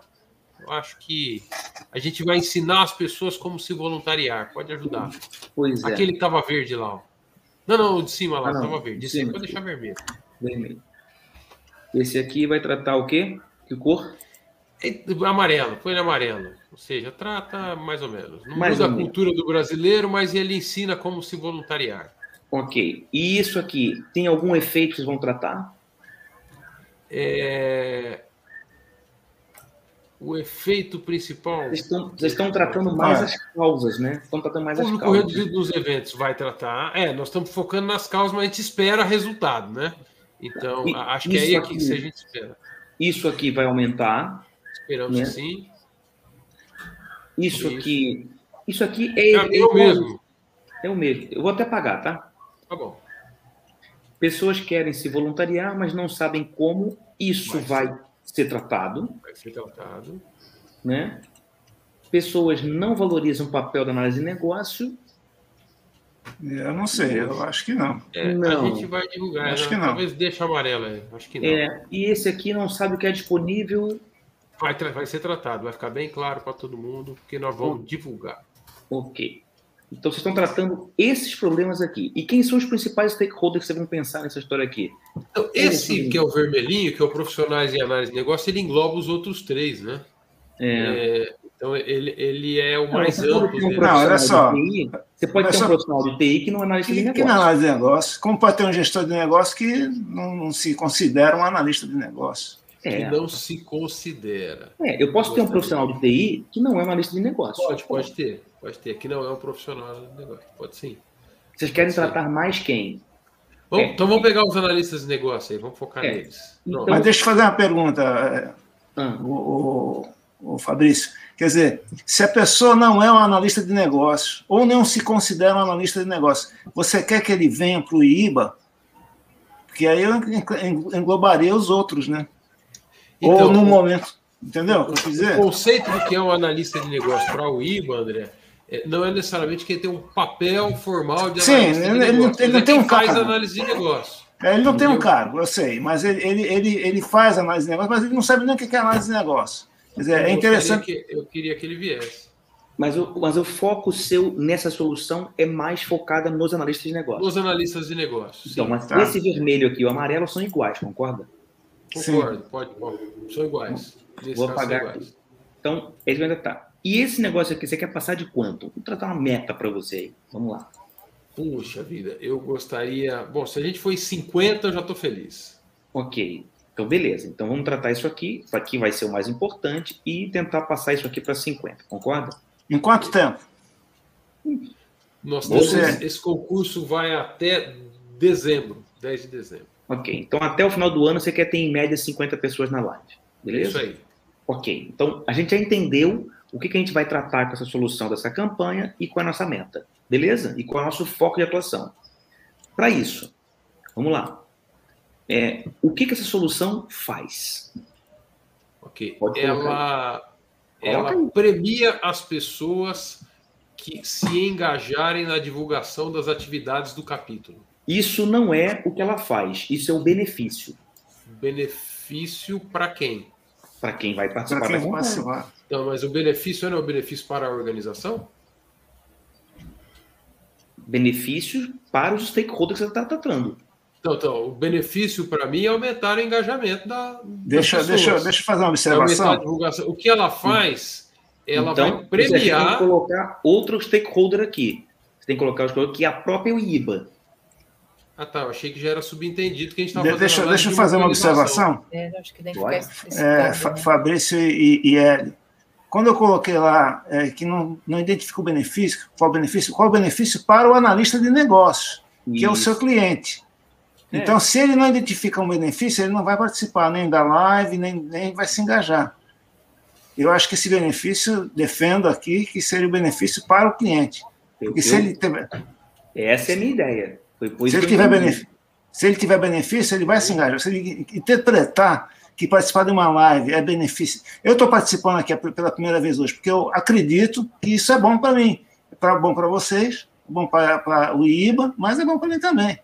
eu acho que a gente vai ensinar as pessoas como se voluntariar, pode ajudar. Pois é. Aquele que estava verde lá. Ó. Não, o de cima lá, estava verde. De cima, pode deixar vermelho. Vermelho. Esse aqui vai tratar o quê? Que cor? Amarelo, põe ele amarelo. Ou seja, trata mais ou menos. Não muda a cultura do brasileiro, mas ele ensina como se voluntariar. Ok. E isso aqui, tem algum efeito que vocês vão tratar? O efeito principal... Vocês estão tratando mais as causas, né? Estão tratando mais as causas. O público reduzido dos eventos vai tratar... nós estamos focando nas causas, mas a gente espera resultado, né? Então, acho que é aí aqui que a gente espera. Isso aqui vai aumentar... Esperamos que sim. Isso aqui é o mesmo. É o mesmo. Eu vou até apagar, tá? Tá bom. Pessoas querem se voluntariar, mas não sabem como. Isso vai ser tratado. Vai ser tratado. Né? Pessoas não valorizam o papel da análise de negócio. Eu não sei, eu acho que não. A gente vai divulgar. Acho que não. Talvez deixe amarelo aí. Acho que não. E esse aqui não sabe o que é disponível... Vai ser tratado, vai ficar bem claro para todo mundo, porque nós vamos divulgar. Ok. Então, vocês estão tratando esses problemas aqui. E quem são os principais stakeholders que vocês vão pensar nessa história aqui? Então, esse que é o vermelhinho, que é o profissionais em análise de negócio, ele engloba os outros 3, né? Então, ele é o mais amplo. Olha só. Você pode ter um profissional de TI que não analisa de negócio. Que não analisa de negócio. Como pode ter um gestor de negócio que não se considera um analista de negócio? Que não se considera. Eu posso ter um profissional de TI que não é analista de negócio. Pode ter. Que não é um profissional de negócio. Pode sim. Vocês querem tratar mais quem? Bom, então vamos pegar os analistas de negócio aí, vamos focar neles. Então... Mas deixa eu fazer uma pergunta, o Fabrício. Quer dizer, se a pessoa não é um analista de negócio, ou não se considera um analista de negócio, você quer que ele venha para o IBA? Porque aí eu englobaria os outros, né? Então, ou no momento, entendeu? O conceito do que é um analista de negócio para o IBA, André, não é necessariamente que ele tem um papel formal de analista de negócio. Ele não tem um cargo. Ele faz análise de negócio. Ele não tem um cargo, eu sei, mas ele faz análise de negócio, mas ele não sabe nem o que é análise de negócio. Quer dizer, é interessante. Eu queria que ele viesse. Mas o foco seu nessa solução é mais focada nos analistas de negócio. Nos analistas de negócio. Então, mas esse vermelho aqui e o amarelo são iguais, concorda? Concordo, pode. São iguais. Vou apagar aqui. Então, eles vão tratar. E esse negócio aqui, você quer passar de quanto? Vou tratar uma meta para você aí. Vamos lá. Puxa vida, eu gostaria... Bom, se a gente for em 50, eu já estou feliz. Ok. Então, beleza. Então, vamos tratar isso aqui. Isso aqui vai ser o mais importante e tentar passar isso aqui para 50. Concorda? Em quanto tempo? Nós temos, esse concurso vai até dezembro, 10 de dezembro. Ok. Então, até o final do ano, você quer ter, em média, 50 pessoas na live. Beleza? Isso aí. Ok. Então, a gente já entendeu... O que a gente vai tratar com essa solução dessa campanha e qual é a nossa meta, beleza? E qual é o nosso foco de atuação. Para isso, vamos lá. O que essa solução faz? Ok. Ela premia as pessoas que se engajarem na divulgação das atividades do capítulo. Isso não é o que ela faz, isso é o benefício. Benefício para quem? Para quem vai participar. Para quem vai participar. Não, mas o benefício não é o benefício para a organização? Benefício para os stakeholders que você está tratando. Então, o benefício para mim é aumentar o engajamento das pessoas. Deixa eu fazer uma observação. Aumentar a divulgação. O que ela faz, ela vai premiar... Você tem que colocar outro stakeholder aqui. Você tem que colocar o stakeholder que é a própria IBA. Ah, tá. Eu achei que já era subentendido que a gente estava fazendo. Deixa eu fazer uma observação. Acho que tem que ficar Fabrício e Hélio. Quando eu coloquei lá que não identifica o benefício, qual o benefício para o analista de negócio, que é o seu cliente. Então, se ele não identifica um benefício, ele não vai participar nem da live, nem vai se engajar. Eu acho que esse benefício, defendo aqui, que seria o benefício para o cliente. Porque se ele tiver... Essa é a minha ideia. Se ele tiver benefício, ele vai se engajar. Se ele interpretar que participar de uma live é benefício. Eu estou participando aqui pela primeira vez hoje, porque eu acredito que isso é bom para mim. É bom para vocês, é bom para o IBA, mas é bom para mim também.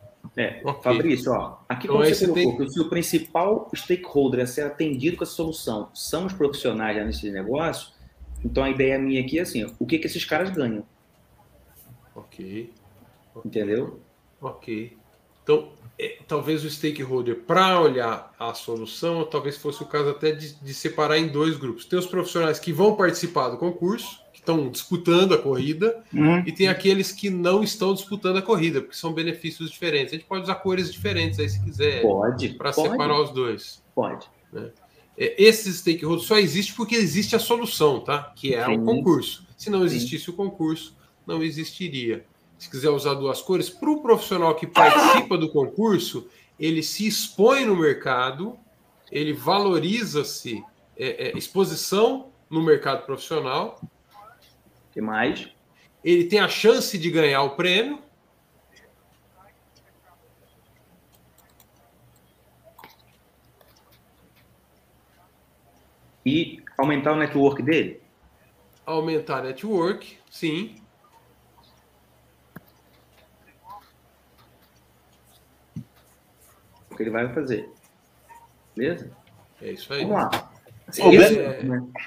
Fabrício, aqui então, você colocou que se o principal stakeholder a ser atendido com essa solução são os profissionais da área de negócio, então a ideia minha aqui é assim, o que esses caras ganham? Ok. Entendeu? Ok. Então... Talvez o stakeholder, para olhar a solução, talvez fosse o caso até de separar em dois grupos. Tem os profissionais que vão participar do concurso, que estão disputando a corrida, e tem aqueles que não estão disputando a corrida, porque são benefícios diferentes. A gente pode usar cores diferentes aí, se quiser, para separar os dois. Pode. Esses stakeholders só existem porque existe a solução, tá? Que é o concurso. Se não existisse o concurso, não existiria. Se quiser usar duas cores, para o profissional que participa do concurso, ele se expõe no mercado, ele valoriza-se, exposição no mercado profissional. O que mais? Ele tem a chance de ganhar o prêmio. E aumentar o network dele? Aumentar o network, sim. Que ele vai fazer. Beleza? É isso aí. Vamos lá. Assim,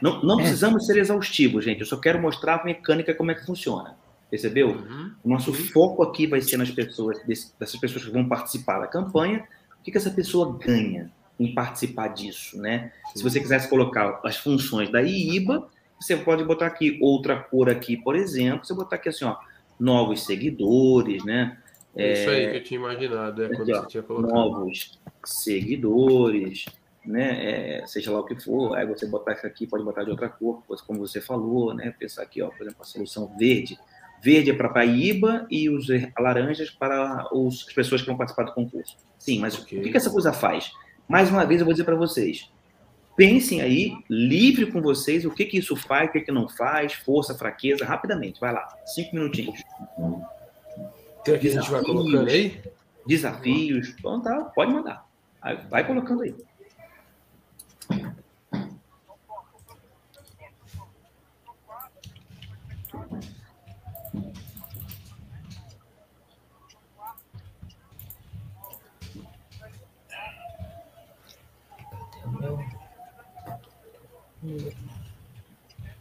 não precisamos ser exaustivos, gente. Eu só quero mostrar a mecânica, como é que funciona. Percebeu? O nosso foco aqui vai ser nas pessoas, dessas pessoas que vão participar da campanha. O que essa pessoa ganha em participar disso, né? Sim. Se você quisesse colocar as funções da IBA, você pode botar aqui outra cor aqui, por exemplo. Você botar aqui assim, ó, novos seguidores, né? Isso aí que eu tinha imaginado, quando você tinha colocado. Novos seguidores, né? Seja lá o que for. Aí você botar isso aqui, pode botar de outra cor, como você falou, né? Pensar aqui, ó, por exemplo, a solução verde verde é para a Paraíba e os laranjas para as pessoas que vão participar do concurso. Sim, mas okay. O que essa coisa faz? Mais uma vez, eu vou dizer para vocês, pensem aí, livre com vocês, o que isso faz, o que não faz, força, fraqueza, rapidamente, vai lá, 5 minutinhos. Tem aqui, a gente vai colocando aí? Desafios, então tá, pode mandar, vai colocando aí.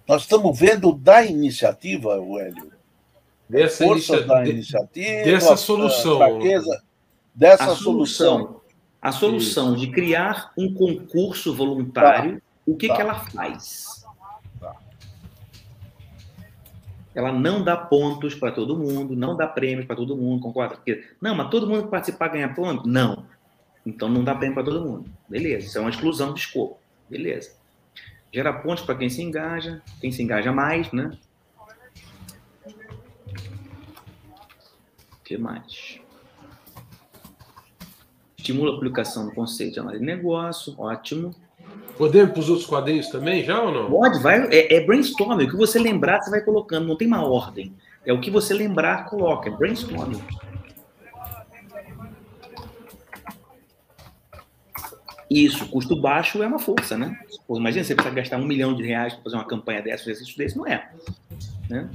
Nós estamos vendo da iniciativa, Hélio, dessa forças da iniciativa, dessa solução, fraqueza, dessa solução. A solução de criar um concurso voluntário, tá. O que ela faz? Tá. Ela não dá pontos para todo mundo, não dá prêmios para todo mundo, concorda? Porque, não, mas todo mundo que participar ganha ponto? Não. Então não dá prêmio para todo mundo. Beleza, isso é uma exclusão de escopo. Beleza. Gera pontos para quem se engaja mais, né? O que mais? Estimula a aplicação do conceito de análise de negócio, ótimo. Podemos para os outros quadrinhos também, já ou não? Pode, vai, é brainstorming. O que você lembrar, você vai colocando, não tem uma ordem. É o que você lembrar, coloca, é brainstorming. Isso, custo baixo é uma força, né? Pô, imagina, você precisa gastar R$1 milhão para fazer uma campanha dessa, um exercício desse, não é. Né?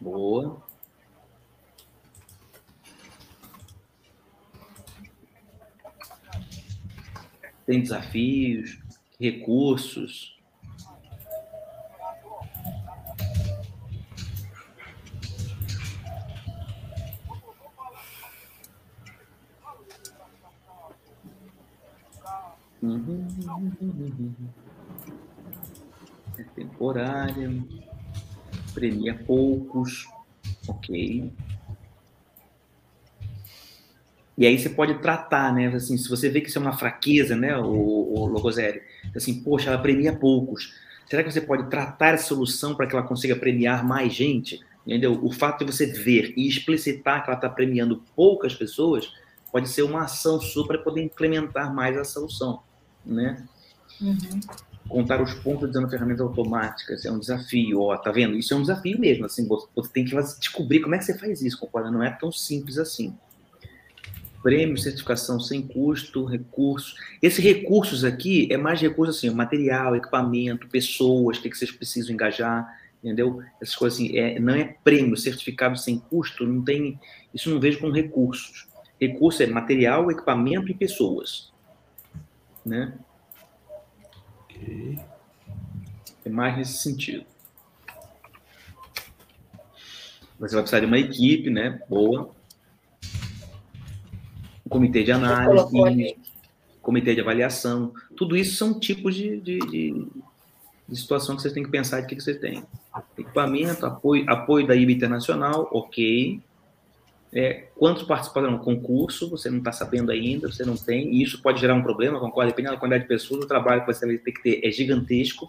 Boa. Tem desafios, recursos... É temporária, premia poucos, ok. E aí você pode tratar, né? Assim, se você vê que isso é uma fraqueza, né? O Locozelli, assim, poxa, ela premia poucos. Será que você pode tratar essa solução para que ela consiga premiar mais gente? Entendeu? O fato de você ver e explicitar que ela está premiando poucas pessoas pode ser uma ação sua para poder implementar mais a solução, né? Uhum. Contar os pontos usando ferramentas automáticas é um desafio, ó, tá vendo? Isso é um desafio mesmo, assim, você tem que descobrir como é que você faz isso, concorda? Não é tão simples assim. Prêmio, certificação sem custo, recursos. Esses recursos aqui é mais recursos assim, material, equipamento, pessoas, o que vocês precisam engajar, entendeu? Essas coisas assim, não é prêmio, certificado sem custo, não tem, isso não vejo como recursos. Recurso é material, equipamento e pessoas, né? Okay. É mais nesse sentido. Você vai precisar de uma equipe, né? Boa. Um comitê de análise, comitê de avaliação. Tudo isso são tipos de situação que vocês têm que pensar de que você tem. Equipamento, apoio da IBA Internacional, ok. Quantos participaram no concurso, você não está sabendo ainda, você não tem, e isso pode gerar um problema, concorda? Dependendo da quantidade de pessoas, o trabalho que você vai ter que ter é gigantesco,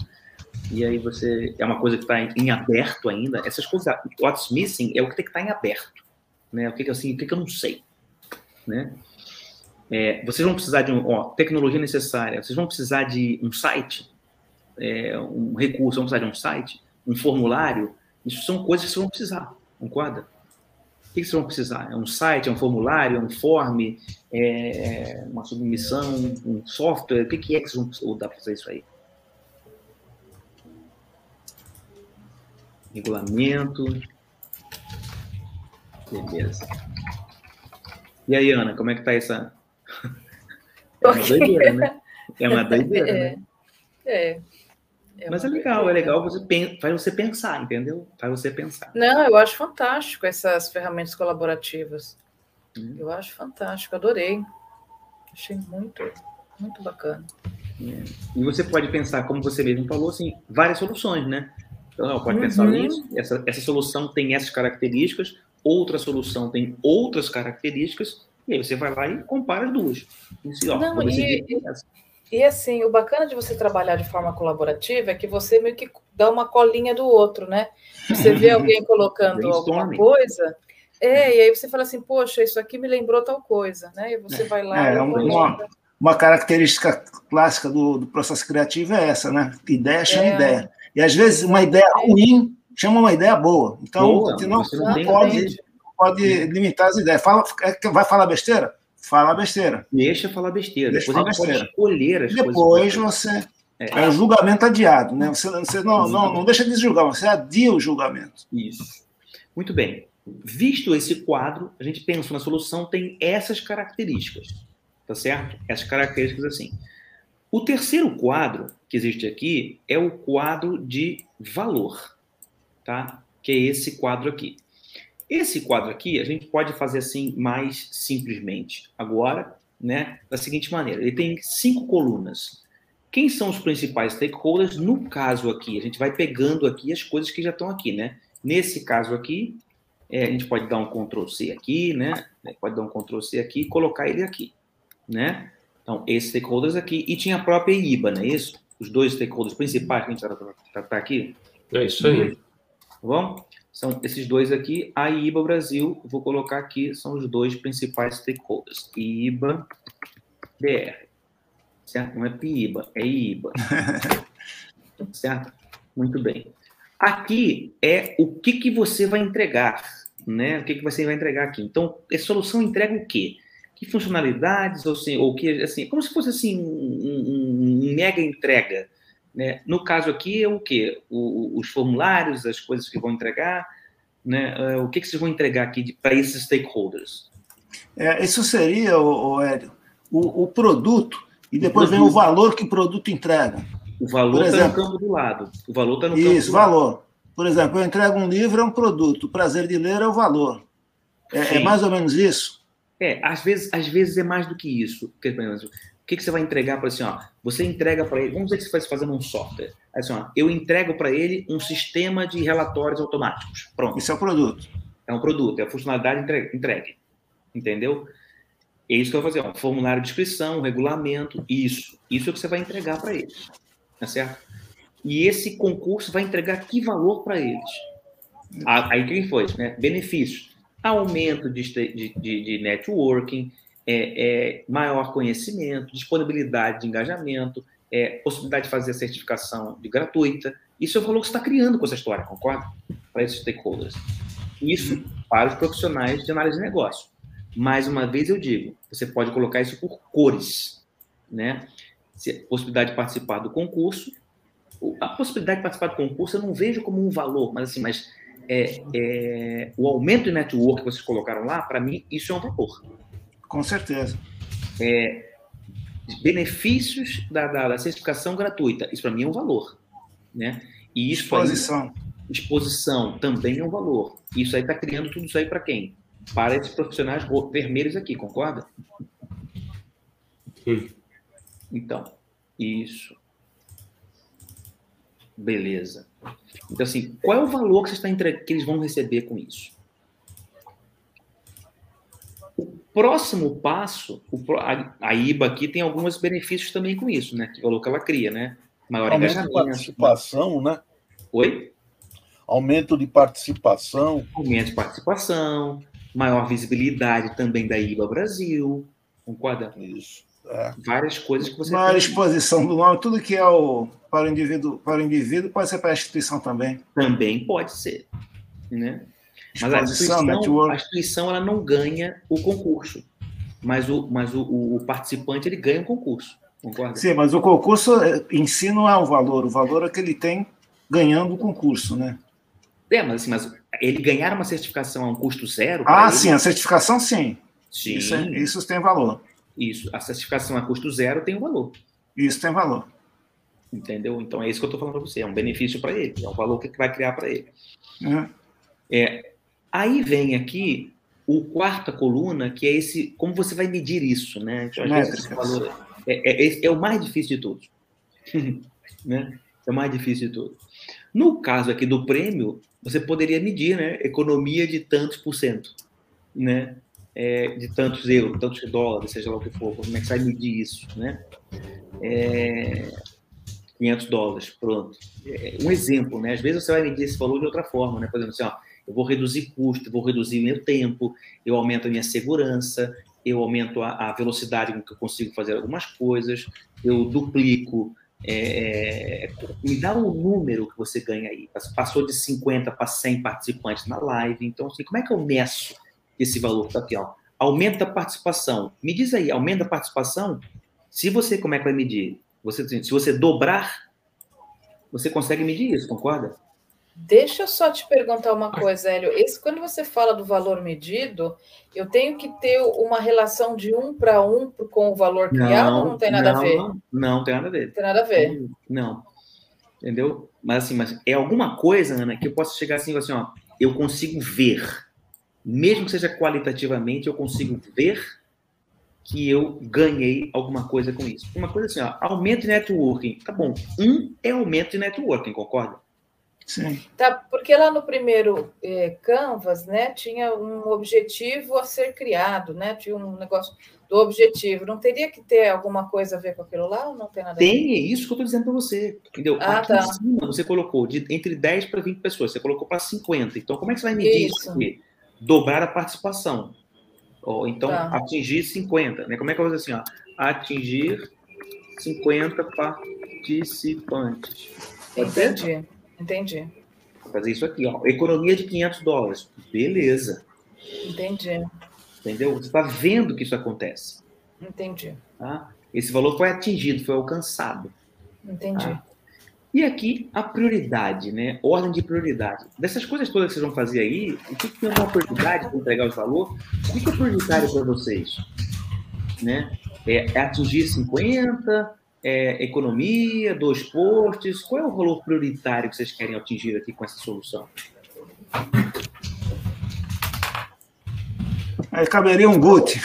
e aí você é uma coisa que está em aberto ainda. Essas coisas, what's missing é o que tem que estar em aberto, né? O que eu não sei, né? Vocês vão precisar de tecnologia necessária, vocês vão precisar de um site, um recurso, vão precisar de um site, um formulário, isso são coisas que vocês vão precisar, concorda? O que vocês vão precisar? É um site, é um formulário, é um form, é uma submissão, um software? O que é que vocês vão precisar? Dá para fazer isso aí? Regulamento. Beleza. E aí, Ana, como é que está essa... É uma doideira, né? É uma doideira, né? Mas é legal faz você pensar, entendeu? Faz você pensar. Não, eu acho fantástico essas ferramentas colaborativas. Eu acho fantástico, adorei. Achei muito, muito bacana. E você pode pensar, como você mesmo falou, assim, várias soluções, né? Então, pode pensar nisso, essa solução tem essas características, outra solução tem outras características, E aí você vai lá e compara as duas. E, assim, ó, não, e assim, o bacana de você trabalhar de forma colaborativa é que você meio que dá uma colinha do outro, né? Você vê alguém colocando alguma coisa... É, e aí você fala assim, poxa, isso aqui me lembrou tal coisa, né? E você vai lá... Uma característica clássica do processo criativo é essa, né? Ideia chama ideia. E, às vezes, uma ideia ruim chama uma ideia boa. Então, você não pode limitar as ideias. Vai falar besteira? Fala besteira. Deixa falar besteira. Depois você... É o julgamento adiado, né? Você não deixa de julgar, você adia o julgamento. Isso. Muito bem. Visto esse quadro, a gente pensa na solução, tem essas características, tá certo? Essas características assim. O terceiro quadro que existe aqui é o quadro de valor, tá? Que é esse quadro aqui. Esse quadro aqui a gente pode fazer assim mais simplesmente agora, né? Da seguinte maneira, ele tem 5 colunas. Quem são os principais stakeholders? No caso aqui, a gente vai pegando aqui as coisas que já estão aqui, né? Nesse caso aqui, a gente pode dar um Ctrl+C aqui, né? Pode dar um Ctrl+C aqui e colocar ele aqui, né? Então, esses stakeholders aqui. E tinha a própria IBA, não é isso? Os 2 stakeholders principais que a gente está aqui. É isso aí. Tá bom? São esses 2 aqui. A IBA Brasil, vou colocar aqui, são os 2 principais stakeholders. IBA BR. Certo? Não é PIBA, é IBA. Certo? Muito bem. Aqui é o que você vai entregar, né? O que você vai entregar aqui. Então, a solução entrega o quê? Que funcionalidades, como se fosse assim, um mega entrega, né? No caso aqui é o quê? Os formulários, as coisas que vão entregar, né? O que vocês vão entregar aqui para esses stakeholders? Isso seria, Hélio, o produto, e depois vem o valor que o produto entrega. O valor está no campo do lado. O valor está no campo do lado. Isso, valor. Por exemplo, eu entrego um livro, é um produto. O prazer de ler é o valor. É mais ou menos isso? Às vezes é mais do que isso. O que você vai entregar para assim, ó? Você entrega para ele... Vamos dizer que você está fazendo um software. Assim, ó, eu entrego para ele um sistema de relatórios automáticos. Pronto. Isso é o produto. É um produto, é a funcionalidade entregue. Entendeu? É isso que eu vou fazer. Ó, formulário de inscrição, regulamento, isso. Isso é o que você vai entregar para ele. Tá certo? E esse concurso vai entregar que valor para eles? Aí quem foi, né? Benefícios. Aumento de networking, maior conhecimento, disponibilidade de engajamento, possibilidade de fazer certificação gratuita. Isso é o valor que você está criando com essa história, concorda? Para esses stakeholders. Isso para os profissionais de análise de negócio. Mais uma vez eu digo, você pode colocar isso por cores, né? Possibilidade de participar do concurso. A possibilidade de participar do concurso eu não vejo como um valor, mas assim, o aumento de network que vocês colocaram lá, para mim, isso é um valor. Com certeza. Benefícios da certificação gratuita, isso para mim é um valor, né? E isso exposição também é um valor. Isso aí está criando tudo isso aí para quem? Para esses profissionais vermelhos aqui, concorda? Sim. Então, isso. Beleza. Então, assim, qual é o valor que, que eles vão receber com isso? O próximo passo, a IBA aqui tem alguns benefícios também com isso, né? Que valor que ela cria, né? Maior engajamento. Aumento de participação, né? Oi? Aumento de participação. Aumento de participação, maior visibilidade também da IBA Brasil. Concorda? Isso. Várias coisas que você tem. Maior exposição do nome, tudo que é para o indivíduo pode ser para a instituição também. Também pode ser. Né? Mas a instituição ela não ganha o concurso, mas o participante ele ganha o concurso. Concorda? Sim, mas o concurso em si não é o valor é que ele tem ganhando o concurso, né? Mas ele ganhar uma certificação a um custo zero? Sim, a certificação sim. Isso tem valor. Isso, a certificação a custo zero tem um valor. Isso tem valor. Entendeu? Então, é isso que eu estou falando para você. É um benefício para ele. É um valor que vai criar para ele. Uhum. Aí vem aqui o quarta coluna, que é esse... Como você vai medir isso, né? Esse valor é o mais difícil de todos. Né? É o mais difícil de todos. No caso aqui do prêmio, você poderia medir, né? Economia de tantos por cento, né? de tantos euros, tantos dólares, seja lá o que for, como é que sai medir isso, né? 500 dólares, pronto. Um exemplo, né? Às vezes você vai medir esse valor de outra forma, né? Por exemplo, assim, ó, eu vou reduzir custo, vou reduzir meu tempo, eu aumento a minha segurança, eu aumento a velocidade com que eu consigo fazer algumas coisas, eu duplico. Me dá um número que você ganha aí. Passou de 50 para 100 participantes na live. Então, assim, como é que eu meço esse valor? Tá aqui, ó. Aumenta a participação. Me diz aí, aumenta a participação? Se você, como é que vai medir? Se você dobrar, você consegue medir isso, concorda? Deixa eu só te perguntar uma coisa, Hélio. Quando você fala do valor medido, eu tenho que ter uma relação de 1 para 1 com o valor criado, ou não tem nada a ver? Não, tem nada a ver. Tem nada a ver. Não. Entendeu? Mas assim, é alguma coisa, Ana, que eu posso chegar assim, ó, eu consigo ver. Mesmo que seja qualitativamente, eu consigo ver que eu ganhei alguma coisa com isso. Uma coisa assim, ó, aumento de networking. Tá bom. 1 é aumento de networking, concorda? Sim. Tá, porque lá no primeiro Canvas, né, tinha um objetivo a ser criado, né, tinha um negócio do objetivo. Não teria que ter alguma coisa a ver com aquilo lá ou não tem nada a ver? Tem, é isso que eu estou dizendo para você, entendeu? Aqui tá. Em cima você colocou entre 10 para 20 pessoas, você colocou para 50. Então, como é que você vai medir isso aqui? Dobrar a participação. Ou, então, tá. Atingir 50. Né? Como é que eu vou dizer assim? Ó, atingir 50 participantes. Entendi. Entendi. Vou fazer isso aqui, ó. Economia de 500 dólares. Beleza. Entendi. Entendeu? Você está vendo que isso acontece. Entendi. Tá? Esse valor foi atingido, foi alcançado. Entendi. Tá? E aqui, a prioridade, né? Ordem de prioridade. Dessas coisas todas que vocês vão fazer aí, o que tem uma prioridade para entregar o valor? O que é prioritário para vocês? Né? É atingir 50... economia, 2 posts. Qual é o valor prioritário que vocês querem atingir aqui com essa solução? Aí caberia um GUT.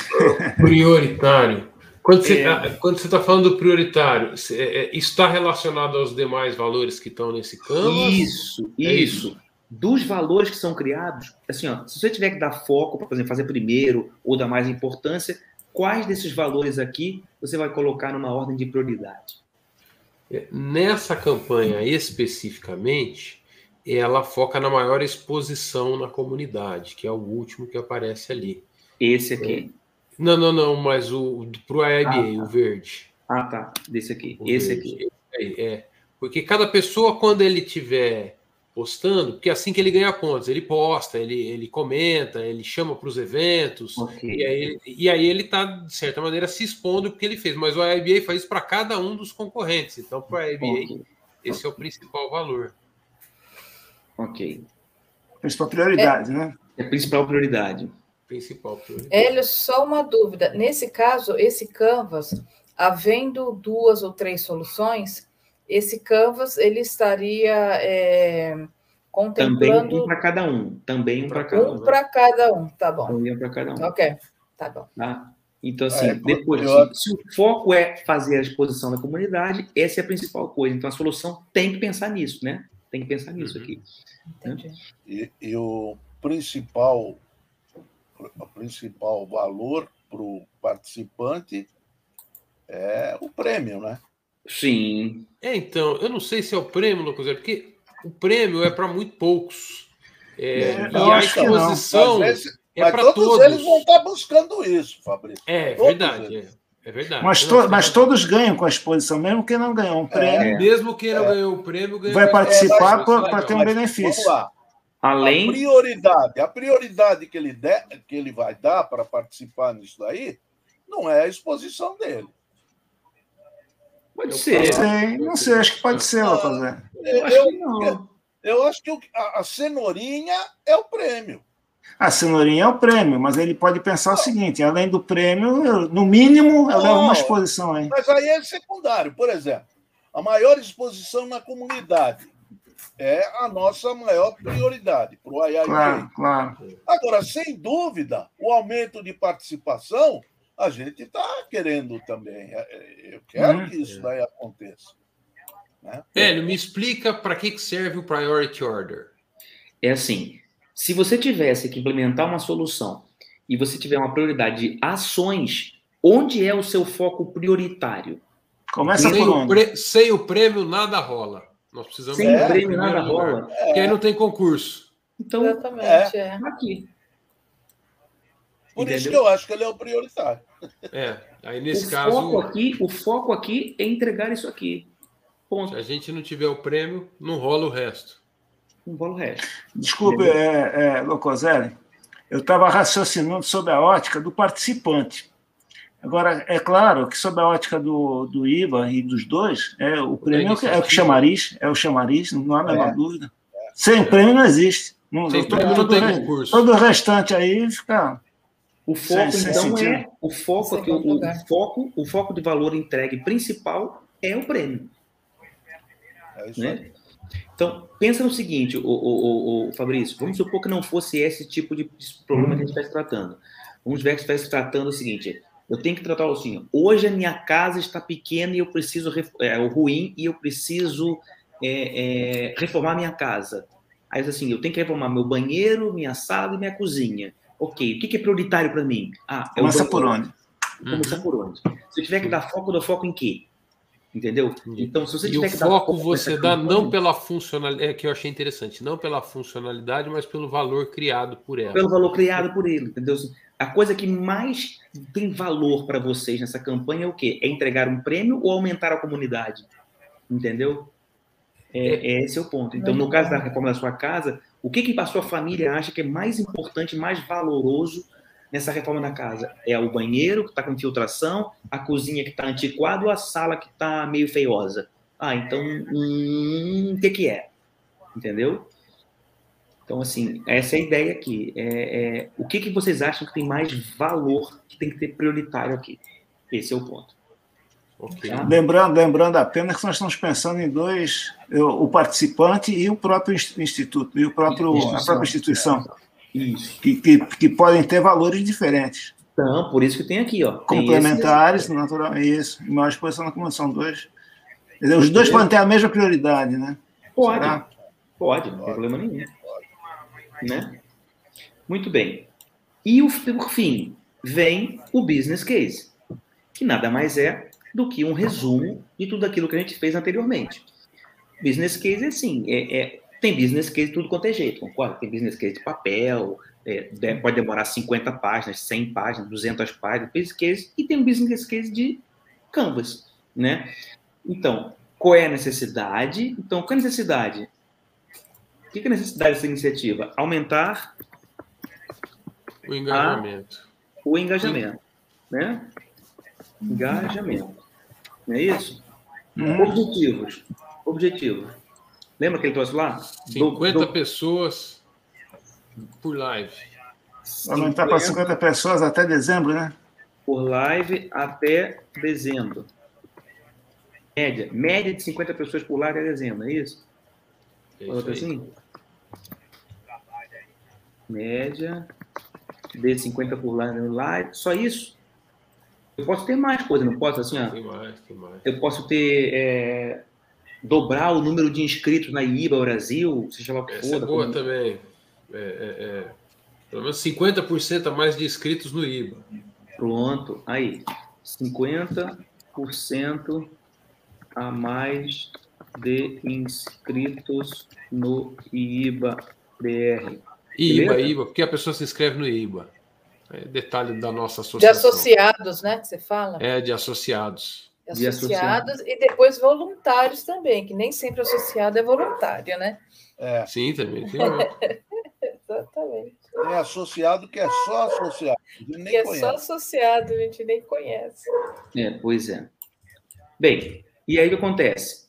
Prioritário. Quando você está falando prioritário, está relacionado aos demais valores que estão nesse campo? Isso. Dos valores que são criados, assim, ó, se você tiver que dar foco, por exemplo, fazer primeiro ou dar mais importância, quais desses valores aqui você vai colocar numa ordem de prioridade? Nessa campanha especificamente, ela foca na maior exposição na comunidade, que é o último que aparece ali. Esse aqui? Não, mas para o IBA, tá. O verde. Ah, tá, desse aqui, esse verde. Aqui. Porque cada pessoa, quando ele tiver postando, porque é assim que ele ganha pontos, ele posta, ele comenta, ele chama para os eventos, e aí ele está, de certa maneira, se expondo porque ele fez, mas o IBA faz isso para cada um dos concorrentes, então para o IBA esse é o principal valor. Ok. Principal prioridade, né? É a principal prioridade. Hélio, só uma dúvida, nesse caso, esse Canvas, havendo 2 ou 3 soluções, esse Canvas, ele estaria contemplando... Também um para cada um. Tá bom. Também um para cada um. Ok, tá bom. Tá? Então, assim, depois, se o foco é fazer a exposição da comunidade, essa é a principal coisa. Então, a solução tem que pensar nisso, né? Tem que pensar nisso aqui. Entendi. Né? E o principal valor para o participante é o prêmio, né? Sim. Então, eu não sei se é o prêmio, Locozelli, porque o prêmio é para muito poucos. E a exposição é para todos. Mas eles vão estar buscando isso, Fabrício. É verdade. Mas todos ganham com a exposição, mesmo quem não ganhou um prêmio. Mesmo quem não ganhou o prêmio, ganha. Vai participar para ter um benefício. Vamos lá. Além... A prioridade que ele vai dar para participar nisso daí não é a exposição dele. Pode ser. Não sei, acho que pode ser, Locozelli. Eu acho que a cenourinha é o prêmio. A cenourinha é o prêmio, mas ele pode pensar o seguinte, além do prêmio, no mínimo, ela é uma exposição aí. Mas aí é secundário. Por exemplo, a maior exposição na comunidade é a nossa maior prioridade para o IAI. Claro. Agora, sem dúvida, o aumento de participação... A gente está querendo também. Eu quero que isso daí aconteça. Né? Hélio, me explica para que serve o Priority Order. É assim, se você tivesse que implementar uma solução e você tiver uma prioridade de ações, onde é o seu foco prioritário? Começa por onde? Sem o prêmio, nada rola. Nós precisamos sem o prêmio, nada rola. Porque aí não tem concurso. Então, exatamente, aqui. Por isso que eu acho que ele é o prioritário. É, aí nesse caso... o foco aqui é entregar isso aqui. Ponto. Se a gente não tiver o prêmio, não rola o resto. Não rola o resto. Desculpe, Locozelli, eu estava raciocinando sobre a ótica do participante. Agora, é claro que sob a ótica do IBA e dos dois, o prêmio é o chamariz, não há a menor dúvida. Sem prêmio não existe. Não, todo o restante aí fica... O foco, o foco de valor entregue principal é o prêmio. É isso, né? Então, pensa no seguinte, Fabrício, vamos supor que não fosse esse tipo de problema que a gente está tratando. Vamos ver que está se tratando o seguinte... Eu tenho que tratar assim, hoje a minha casa está pequena e eu preciso, reformar a minha casa. Aí assim, eu tenho que reformar meu banheiro, minha sala e minha cozinha. Ok, o que é prioritário para mim? Começa por onde? Começa por onde? Se eu tiver que dar foco, eu dou foco em quê? Entendeu? Então, se você tiver que dar foco... E o foco você dá não pela funcionalidade, que eu achei interessante, não pela funcionalidade, mas pelo valor criado por ela. Pelo valor criado por ele, entendeu? A coisa que mais tem valor para vocês nessa campanha é o quê? É entregar um prêmio ou aumentar a comunidade? Entendeu? Esse é o ponto. Então, no caso da reforma da sua casa, o que a sua família acha que é mais importante, mais valoroso nessa reforma da casa? É o banheiro que está com infiltração, a cozinha que está antiquada ou a sala que está meio feiosa? Então, o que é? Entendeu? Então, assim, essa é a ideia aqui. O que vocês acham que tem mais valor, que tem que ter prioritário aqui? Esse é o ponto. Okay. Tá? Lembrando apenas que nós estamos pensando em dois, o participante e o próprio instituto, a própria instituição, isso. Que podem ter valores diferentes. Então, por isso que tem aqui, ó. Complementares, naturalmente, isso. Maior exposição na comissão 2. Os dois podem ter a mesma prioridade, né? Pode, não tem problema nenhum. Né? Muito bem. E, por fim, vem o business case, que nada mais é do que um resumo de tudo aquilo que a gente fez anteriormente. Business case é assim, tem business case de tudo quanto é jeito, concorda? Tem business case de papel, pode demorar 50 páginas, 100 páginas, 200 páginas, business case, e tem um business case de canvas, né? Então, qual é a necessidade? Então, qual é a necessidade? O que é a necessidade dessa iniciativa? Aumentar o engajamento. Né? Engajamento. Não é isso? Objetivos. Lembra que ele trouxe lá? 50 pessoas por live. Aumentar para 50 pessoas até dezembro, né? Por live até dezembro. Média de 50 pessoas por live até dezembro, é isso? Outra assim? Média de 50 por live, só isso? Eu posso ter mais coisa, não posso? Assim, ó, tem mais. Eu posso ter dobrar o número de inscritos na IBA Brasil, seja lá o que for. Essa é boa também. Pelo menos 50% a mais de inscritos no IBA. Pronto, aí. 50% a mais de inscritos no IBA BR. IBA, porque a pessoa se inscreve no IBA. Detalhe da nossa associação. De associados, né, que você fala? De associados. E depois voluntários também, que nem sempre associado é voluntário, né? Sim, também. Exatamente. É associado que é só associado. A gente nem conhece. Pois é. Bem, e aí o que acontece?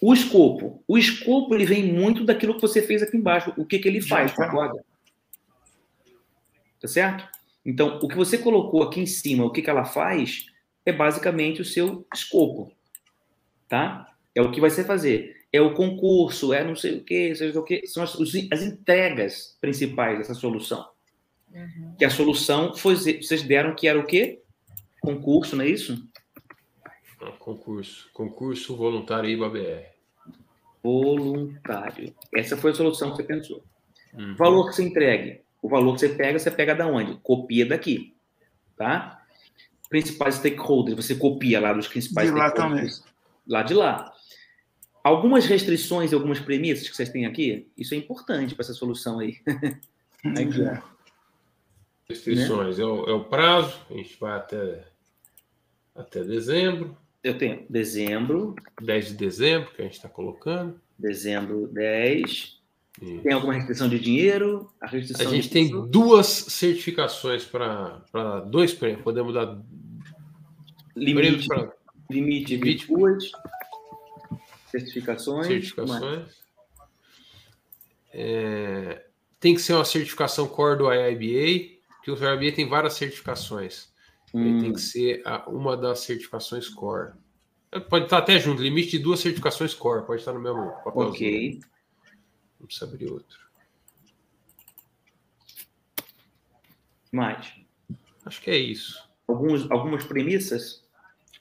O escopo ele vem muito daquilo que você fez aqui embaixo. O que ele faz, concorda? Tá certo? Então, o que você colocou aqui em cima, o que ela faz, é basicamente o seu escopo. Tá? É o que vai ser fazer. É o concurso, não sei o quê, seja o quê. São as entregas principais dessa solução. Que a solução, vocês deram que era o quê? Concurso, não é isso? Concurso voluntário IBA-BR. Voluntário. Essa foi a solução que você pensou. Valor que você entregue. O valor que você pega da onde? Copia daqui, tá? Principais stakeholders, você copia lá dos principais stakeholders. Lá de lá. Algumas restrições e algumas premissas que vocês têm aqui, isso é importante para essa solução aí. Aqui, é. Restrições, né? é o prazo, a gente vai até dezembro. Eu tenho dezembro. 10 de dezembro, que a gente está colocando. Dezembro 10. Isso. Tem alguma restrição de dinheiro? A gente tem duas certificações para dois prêmios. Podemos dar limite para... Limite de 2. Certificações. Tem que ser uma certificação core do IBA, porque o IBA tem várias certificações. Tem que ser uma das certificações core. Pode estar até junto, limite de 2 certificações core, pode estar no mesmo papelzinho. Ok. Vamos abrir outro. Mais. Acho que é isso. Algumas premissas?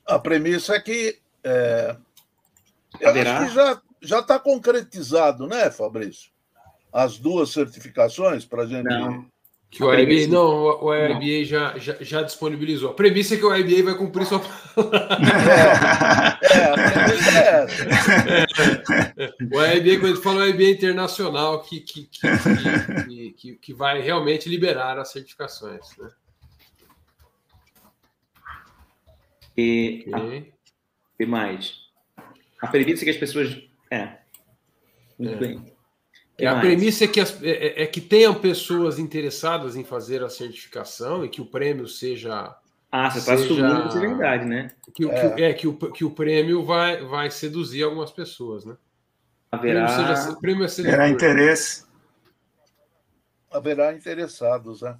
A premissa é que... acho que já está concretizado, né, Fabrício? As 2 certificações para a gente... Não. Que o IBA, o IBA já disponibilizou. A premissa é que o IBA vai cumprir sua palavra. A premissa é essa. O IBA, quando fala, o IBA internacional que vai realmente liberar as certificações. Né? E mais? A premissa é que as pessoas... Muito bem. A premissa é que, tenham pessoas interessadas em fazer a certificação e que o prêmio seja... você está assumindo essa verdade, né? Que o prêmio vai seduzir algumas pessoas, né? Haverá interesse. Haverá interessados, né?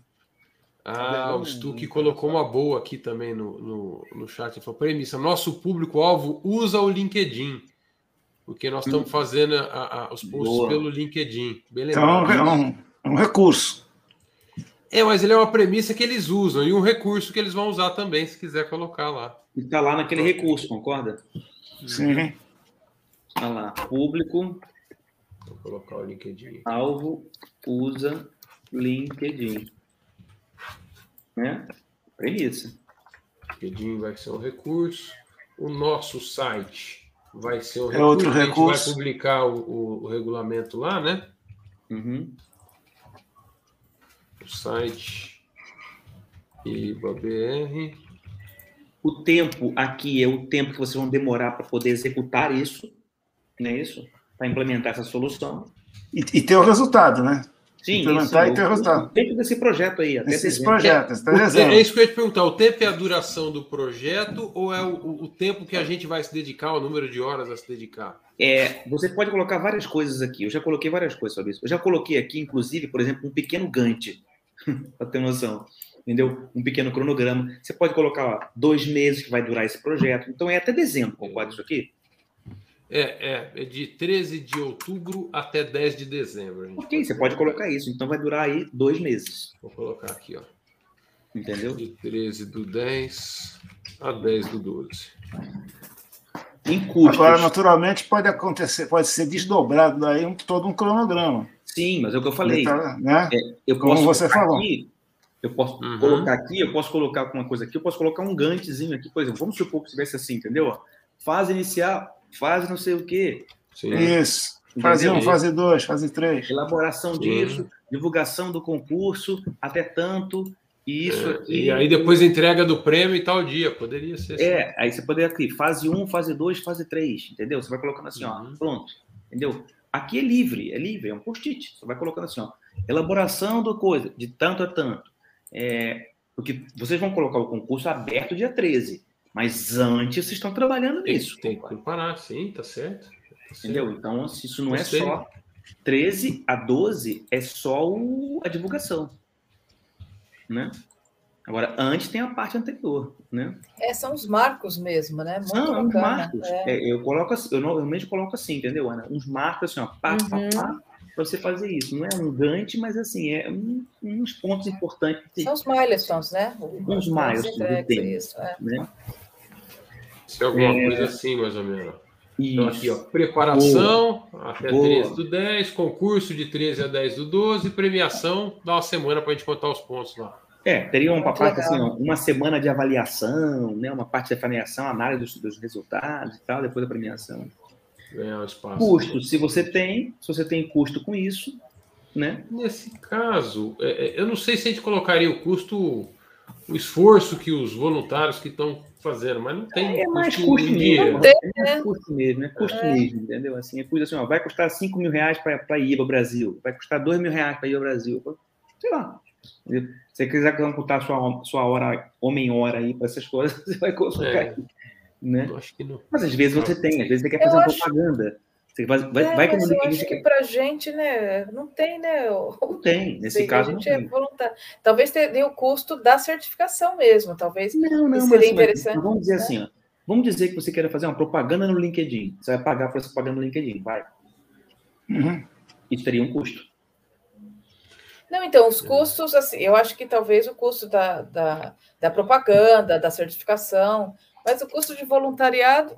O Stuck colocou uma boa aqui também no chat. Ele falou, premissa, nosso público-alvo usa o LinkedIn. Porque nós estamos fazendo os posts pelo LinkedIn. Beleza. Então, é um recurso. Mas ele é uma premissa que eles usam e um recurso que eles vão usar também, se quiser colocar lá. E está lá naquele recurso, concorda? Sim. Olha lá, público. Vou colocar o LinkedIn. Alvo usa LinkedIn. Né? Premissa. LinkedIn vai ser um recurso. O nosso site... vai ser o recurso, outro recurso. A gente vai publicar o regulamento lá, né? Uhum. O site IBA BR. O tempo aqui é o tempo que vocês vão demorar para poder executar isso, não é isso? Para implementar essa solução. E ter o resultado, né? Sim, implementar isso, e ter o resultado. O tempo desse projeto aí. Esses projetos, é isso que eu ia te perguntar. O tempo é a duração do projeto ou é o tempo que a gente vai se dedicar, o número de horas a se dedicar? Você pode colocar várias coisas aqui. Eu já coloquei várias coisas sobre isso. Eu já coloquei aqui, inclusive, por exemplo, um pequeno Gantt. Para ter noção. Entendeu? Um pequeno cronograma. Você pode colocar, ó, 2 meses que vai durar esse projeto. Então, é até dezembro, concorda isso aqui? É de 13 de outubro até 10 de dezembro. Ok, você pode colocar isso. Então vai durar aí 2 meses. Vou colocar aqui, ó. Entendeu? De 13 do 10 a 10 do 12. Em custos. Agora, naturalmente, pode acontecer, pode ser desdobrado daí todo um cronograma. Sim, mas é o que eu falei. Tá, né? Como você falou. Aqui, eu posso colocar aqui, eu posso colocar alguma coisa aqui, eu posso colocar um gantezinho aqui, por exemplo. Vamos supor que tivesse assim, entendeu? Fase inicial... Fase não sei o quê. Sim. Isso. Fase 1, fase 2, fase 3. Elaboração disso, divulgação do concurso, até tanto. E isso aqui. E aí depois entrega do prêmio e tal dia. Poderia ser assim. Aí você poderia aqui, fase 1, fase 2, fase 3, entendeu? Você vai colocando assim, ó, pronto. Entendeu? Aqui é livre, é um post-it. Você vai colocando assim, ó. Elaboração do coisa, de tanto a tanto. Porque vocês vão colocar o concurso aberto dia 13. Mas antes vocês estão trabalhando nisso. Tem que preparar, sim, tá certo. Entendeu? Então, se isso não é só 13 a 12, é só a divulgação. Né? Agora, antes tem a parte anterior. Né? São os marcos mesmo, né? Muito bacana. Os marcos. Eu coloco assim, eu normalmente coloco assim, entendeu, Ana? Uns marcos assim, ó, pá, para você fazer isso. Não é um Gantt, mas assim, uns pontos importantes. São os milestones, né? Uns milestones do tempo. Isso, né? Se alguma coisa assim, mais ou menos. Então, aqui, ó, preparação, boa, até boa. 13 do 10, concurso de 13 a 10 do 12, premiação, dá uma semana para a gente contar os pontos lá. É, teria uma parte assim, uma semana de avaliação, né? Uma parte de avaliação, análise dos resultados e tal, depois da premiação. É, um espaço. Custo, se você tem custo com isso, né? Nesse caso, eu não sei se a gente colocaria o custo, o esforço que os voluntários que estão fazendo, mas não tem. É mais custo mesmo. É mais custo mesmo, é custo mesmo, entendeu? Assim, é custo assim, ó, vai custar R$5.000 para a IBA Brasil, vai custar R$2.000 para a IBA Brasil, sei lá. Se você quiser computar sua hora, homem-hora aí para essas coisas, você vai colocar aí, né? Acho que não. Mas às vezes você tem, às vezes você quer fazer uma propaganda. Você vai mas eu acho que para a gente, né? Não tem, né? Não tem, nesse caso. A gente é voluntário. Talvez tenha o custo da certificação mesmo, talvez. Não, seria interessante. Vamos dizer assim, ó. Vamos dizer que você queira fazer uma propaganda no LinkedIn. Você vai pagar por essa propaganda no LinkedIn, vai. Uhum. Isso teria um custo. Não, então, os custos, assim, eu acho que talvez o custo da propaganda, da certificação, mas o custo de voluntariado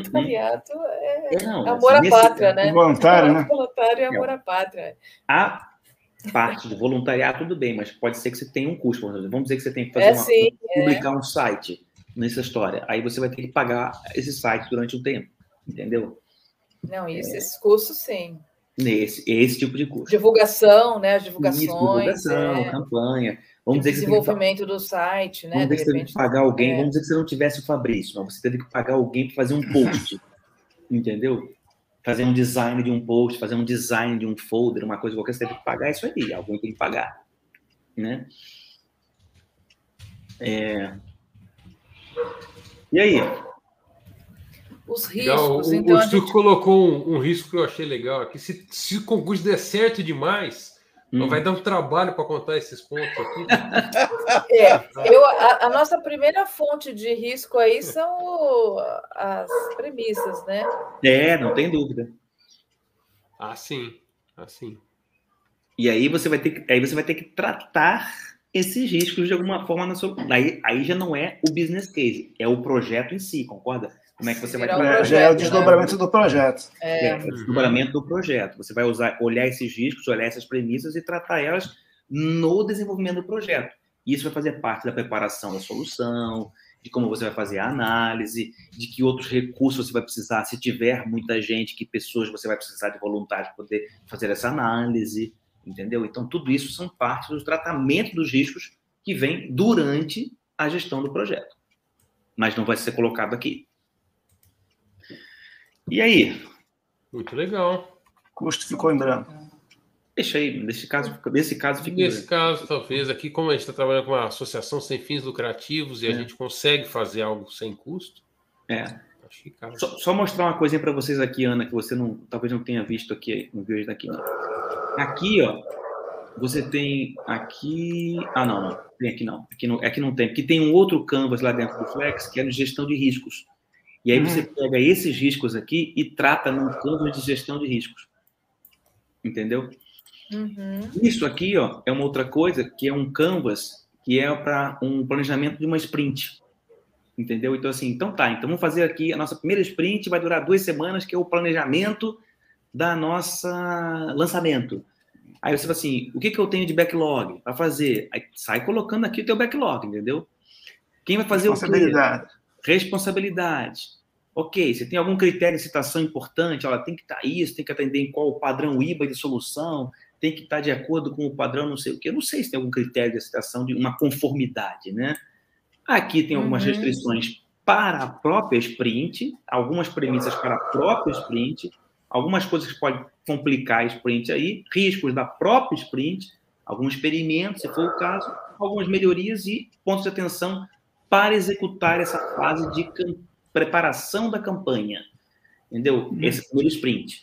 é amor à pátria, né? Voluntário, né? Voluntário é amor à pátria. A parte do voluntariado, tudo bem, mas pode ser que você tenha um custo. Vamos dizer que você tem que fazer publicar um site nessa história. Aí você vai ter que pagar esse site durante um tempo, entendeu? Não, esses custos, sim. Esse tipo de curso. Divulgação, né? As divulgações. Isso, divulgação, campanha. Vamos dizer que desenvolvimento do site, né? Vamos dizer que você teve que pagar alguém. Vamos dizer que você não tivesse o Fabrício, mas você teve que pagar alguém para fazer um post. Entendeu? Fazer um design de um post, fazer um design de um folder, uma coisa qualquer, você teve que pagar isso aí. Alguém tem que pagar. Né? E aí? Os riscos. Então, o Stu colocou um risco que eu achei legal aqui. Se o concurso der certo demais, vai dar um trabalho para contar esses pontos aqui. A nossa primeira fonte de risco aí são as premissas, né? É, não tem dúvida. Ah, sim. E aí você vai ter que tratar esses riscos de alguma forma na sua. Aí já não é o business case, é o projeto em si, concorda? Como é que você vai projeto, é o desdobramento, né? Do projeto. É o desdobramento do projeto. Você vai olhar esses riscos, olhar essas premissas e tratar elas no desenvolvimento do projeto. Isso vai fazer parte da preparação da solução, de como você vai fazer a análise, de que outros recursos você vai precisar, se tiver muita gente, que pessoas você vai precisar de voluntários para poder fazer essa análise, entendeu? Então, tudo isso são parte do tratamento dos riscos que vem durante a gestão do projeto. Mas não vai ser colocado aqui. E aí? Muito legal. Custo ficou em branco. Deixa aí, nesse caso fica em branco. Nesse caso, talvez, aqui, como a gente está trabalhando com uma associação sem fins lucrativos e a gente consegue fazer algo sem custo. Acho que caso. Só mostrar uma coisinha para vocês aqui, Ana, que você talvez não tenha visto aqui, não viu daqui. Aqui, ó, você tem aqui. Ah, não, tem aqui não. Aqui não tem, porque tem um outro canvas lá dentro do Flex, que é de gestão de riscos. E aí você pega esses riscos aqui e trata num canvas de gestão de riscos. Entendeu? Uhum. Isso aqui, ó, é uma outra coisa, que é um canvas, que é para um planejamento de uma sprint. Entendeu? Então, assim, vamos fazer aqui a nossa primeira sprint, vai durar 2 semanas, que é o planejamento da nossa lançamento. Aí você fala assim, o que eu tenho de backlog para fazer? Aí sai colocando aqui o teu backlog, entendeu? Quem vai fazer o quê? Responsabilidade. Ok, você tem algum critério de citação importante? Olha, tem que estar isso, tem que atender em qual o padrão IBA de solução, tem que estar de acordo com o padrão não sei o quê. Eu não sei se tem algum critério de citação de uma conformidade, né? Aqui tem algumas restrições para a própria sprint, algumas premissas para a própria sprint, algumas coisas que podem complicar a sprint aí, riscos da própria sprint, alguns experimentos, se for o caso, algumas melhorias e pontos de atenção para executar essa fase de preparação da campanha, entendeu? Esse primeiro sprint,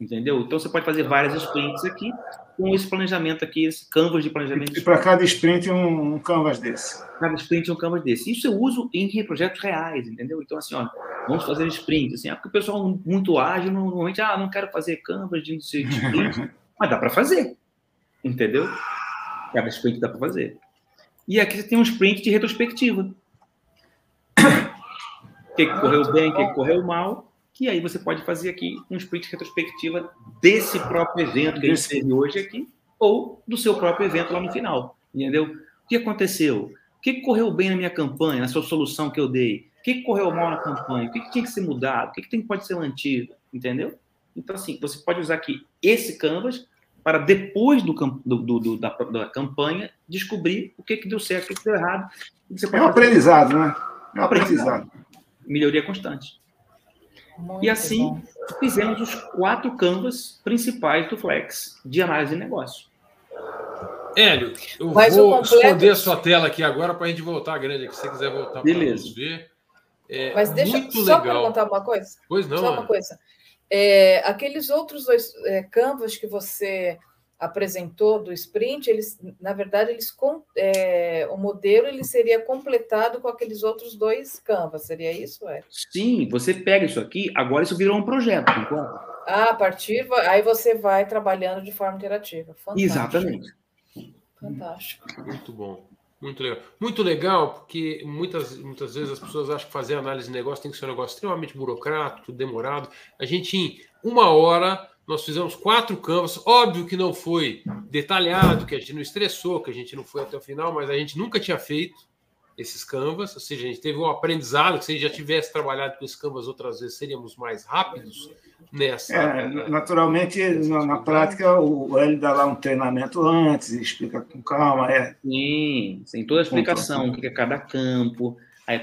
entendeu? Então, você pode fazer várias sprints aqui com esse planejamento aqui, esse canvas de planejamento. E para cada sprint, um canvas desse. Cada sprint, um canvas desse. Isso eu uso em projetos reais, entendeu? Então, assim, ó, vamos fazer sprint, assim, porque o pessoal muito ágil, normalmente, não quero fazer canvas de sprint, mas dá para fazer, entendeu? Cada sprint dá para fazer. E aqui você tem um sprint de retrospectiva. O que correu bem, o que correu mal, E aí você pode fazer aqui um sprint retrospectiva desse próprio evento que a gente teve hoje aqui, ou do seu próprio evento lá no final, entendeu? O que aconteceu? O que correu bem na minha campanha, na sua solução que eu dei? O que correu mal na campanha? O que tinha que ser mudado? O que pode ser mantido? Entendeu? Então, assim, você pode usar aqui esse canvas para depois da campanha descobrir o que deu certo, o que deu errado. Você pode aprendizado, né? É um aprendizado. Melhoria constante. Muito e assim, bom. Fizemos os 4 canvas principais do Flex de análise de negócio. Hélio, eu vou esconder a sua tela aqui agora para a gente voltar grande aqui, se você quiser voltar para nos ver. É, mas deixa eu só perguntar uma coisa. Pois não. Só uma coisa. É, aqueles outros 2 canvas que você apresentou do sprint, eles, na verdade, o modelo ele seria completado com aqueles outros 2 canvas, seria isso, Hélio? Sim, você pega isso aqui, agora isso virou um projeto. Então... Ah, a partir, aí você vai trabalhando de forma interativa. Fantástico. Exatamente. Fantástico. Muito bom. Muito legal. Muito legal, porque muitas vezes as pessoas acham que fazer análise de negócio tem que ser um negócio extremamente burocrático, demorado. A gente, em 1 hora, nós fizemos 4 canvas. Óbvio que não foi detalhado, que a gente não estressou, que a gente não foi até o final, mas a gente nunca tinha feito esses canvas. Ou seja, a gente teve um aprendizado, que se a gente já tivesse trabalhado com esses canvas outras vezes, seríamos mais rápidos nessa. Naturalmente, na prática, o Hélio dá lá um treinamento antes, explica com calma. Sim, tem toda a explicação, o que é cada campo.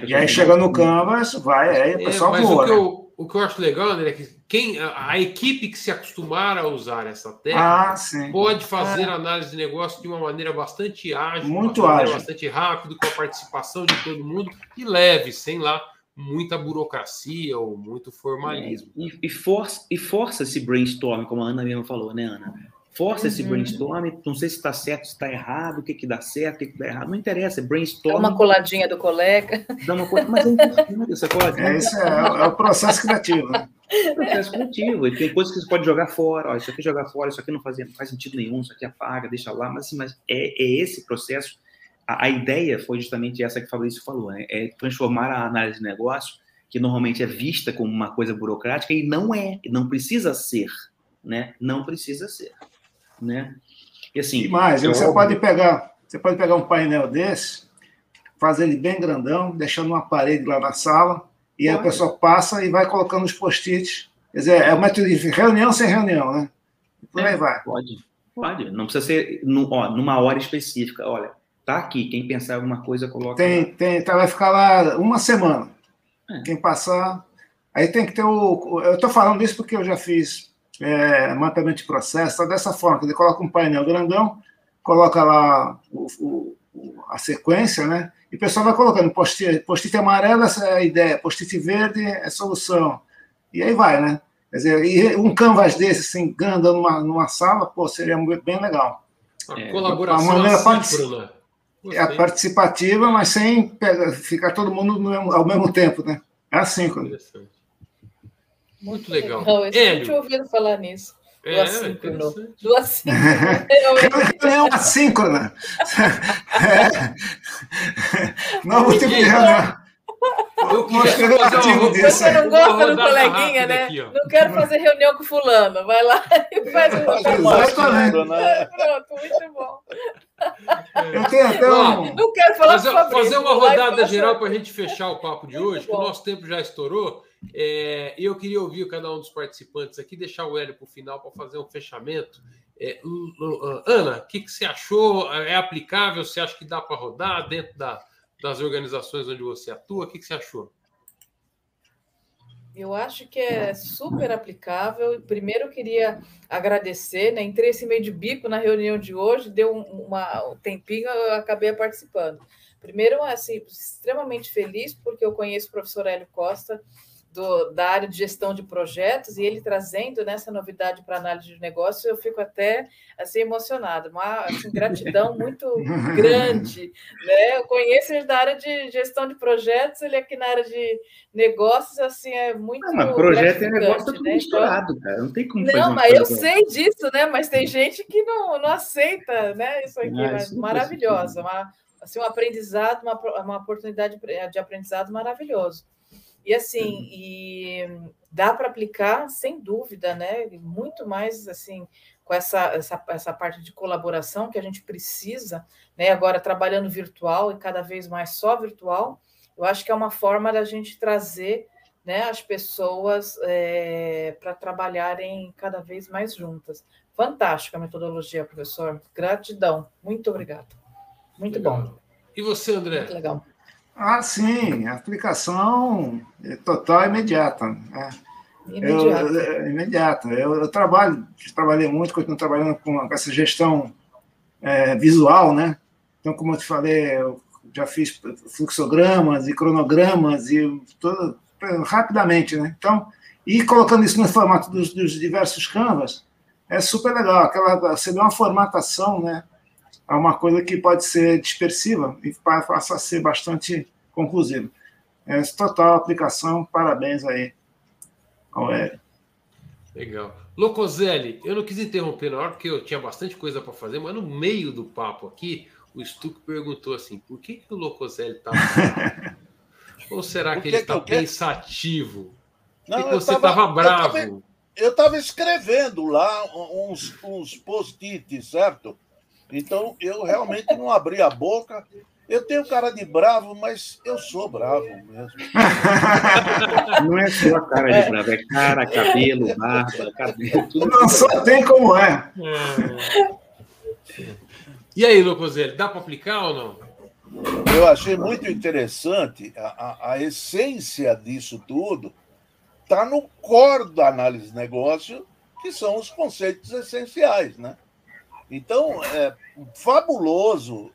E aí chega no canvas, aí o pessoal voa. O que eu acho legal, André, é que a equipe que se acostumar a usar essa técnica pode fazer análise de negócio de uma maneira bastante ágil, bastante rápido, com a participação de todo mundo e leve, sem lá muita burocracia ou muito formalismo. E força esse brainstorm, como a Ana mesmo falou, né, Ana? Força esse brainstorm, não sei se está certo, se está errado, o que dá certo, o que dá errado, não interessa, é brainstorm. Dá uma coladinha do colega. Mas é importante essa coladinha. É o processo criativo. É o processo criativo, e tem coisas que você pode jogar fora, isso aqui jogar fora, isso aqui não faz sentido nenhum, isso aqui apaga, deixa lá, mas é esse processo, a ideia foi justamente essa que o Fabrício falou, né? É transformar a análise de negócio, que normalmente é vista como uma coisa burocrática, e não precisa ser, né? Não precisa ser. Né? E assim, você pode pegar um painel desse, fazer ele bem grandão, deixando uma parede lá na sala, e aí a pessoa passa e vai colocando os post-its. Quer dizer, é uma reunião sem reunião, né? E por aí vai. Pode. Não precisa ser numa hora específica. Olha, tá aqui, quem pensar alguma coisa, coloca. Vai ficar lá uma semana. Quem passar. Aí tem que ter eu estou falando isso porque eu já fiz. Mapeamento de processo, tá dessa forma, ele coloca um painel grandão, coloca lá a sequência, né? E o pessoal vai colocando post-it amarelo, essa é a ideia, post-it verde é solução. E aí vai, né? Quer dizer, e um canvas desse, assim, grandão numa sala, seria bem legal. A colaboração participativa, mas sem ficar todo mundo ao mesmo tempo, né? É assíncrono. Interessante. Muito legal. Eu sempre te ouvindo falar nisso. Do assíncrono. Do assíncrono. É uma assíncrona. Novo tipo de reunião. Eu não gosto do coleguinha, né? Aqui, não quero fazer reunião com fulano. Vai lá e faz um negócio. Pronto, muito bom. Eu tenho até não quero falar com Fabrício. Fazer uma rodada geral para a gente fechar o papo de hoje, que o nosso tempo já estourou. Eu queria ouvir cada um dos participantes aqui, deixar o Hélio para o final para fazer um fechamento. Ana, o que você achou? É aplicável? Você acha que dá para rodar dentro das organizações onde você atua? O que você achou? Eu acho que é super aplicável. Primeiro, eu queria agradecer, né? Entrei esse meio de bico na reunião de hoje, deu um tempinho, eu acabei participando. Primeiro, assim, extremamente feliz, porque eu conheço o professor Hélio Costa, da área de gestão de projetos, e ele trazendo nessa novidade para análise de negócio, eu fico até assim, emocionada, uma gratidão muito grande, né? Eu conheço ele da área de gestão de projetos, ele aqui na área de negócios, assim, é muito projeto e negócio tudo misturado, né? Cara, não tem como fazer. Não, mas eu sei disso, né? Mas tem gente que não aceita, né? Isso aqui, mas maravilhosa, um aprendizado, uma oportunidade de aprendizado maravilhoso. E assim, e dá para aplicar, sem dúvida, né? Muito mais assim, com essa parte de colaboração que a gente precisa, né? Agora trabalhando virtual e cada vez mais só virtual, eu acho que é uma forma da gente trazer, né, as pessoas para trabalharem cada vez mais juntas. Fantástica a metodologia, professor. Gratidão. Muito obrigado. Muito legal. Bom. E você, André? Muito legal. Ah, sim. A aplicação é total e imediata. Né? Imediata. Imediata. Eu trabalhei muito, continuo trabalhando com essa gestão visual, né? Então, como eu te falei, eu já fiz fluxogramas e cronogramas e tudo rapidamente, né? Então, e colocando isso no formato dos diversos canvas, é super legal. Você deu uma formatação, né? É uma coisa que pode ser dispersiva e passa a ser bastante conclusiva. É total aplicação, parabéns aí ao Hélio. Legal. Locozelli, eu não quis interromper na hora, porque eu tinha bastante coisa para fazer, mas no meio do papo aqui, o Stuck perguntou assim, por que o Locozelli estava... Ou será que ele está pensativo? Não, que você estava bravo? Eu estava escrevendo lá uns post-its, certo? Então, eu realmente não abri a boca. Eu tenho cara de bravo, mas eu sou bravo mesmo. Não é só cara de bravo, é cara, cabelo, barba, cabelo. Tudo. Não, só tem como é. E aí, Locozelli, dá para aplicar ou não? Eu achei muito interessante, a essência disso tudo está no core da análise de negócio, que são os conceitos essenciais, né? Então, é fabuloso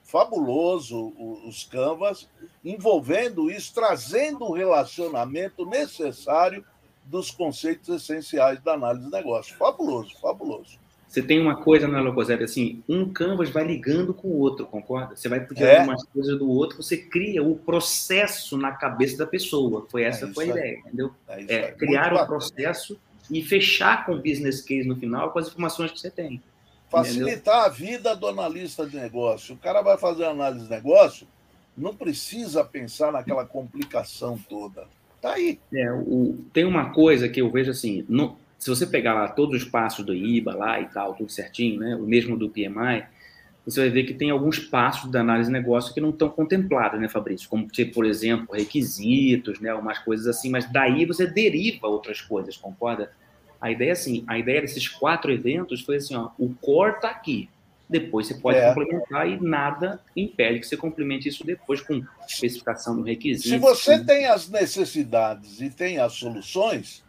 os canvas envolvendo isso, trazendo o relacionamento necessário dos conceitos essenciais da análise de negócio. Fabuloso, fabuloso. Você tem uma coisa, né, Locozelli, assim, um canvas vai ligando com o outro, concorda? Você vai pegando umas coisas do outro, você cria o processo na cabeça da pessoa. Foi a ideia, entendeu? Criar o processo e fechar com o business case no final com as informações que você tem. Facilitar a vida do analista de negócio. O cara vai fazer análise de negócio, não precisa pensar naquela complicação toda. Tá aí. Tem uma coisa que eu vejo assim... Se você pegar lá todos os passos do IBA lá e tal, tudo certinho, né? O mesmo do PMI, você vai ver que tem alguns passos da análise de negócio que não estão contemplados, né, Fabrício? Como, tipo, por exemplo, requisitos, né? Umas coisas assim, mas daí você deriva outras coisas, concorda? A ideia, assim, desses 4 eventos foi assim, ó, o core está aqui. Depois você pode complementar e nada impede que você complemente isso depois com especificação do requisito. Se você tem as necessidades e tem as soluções...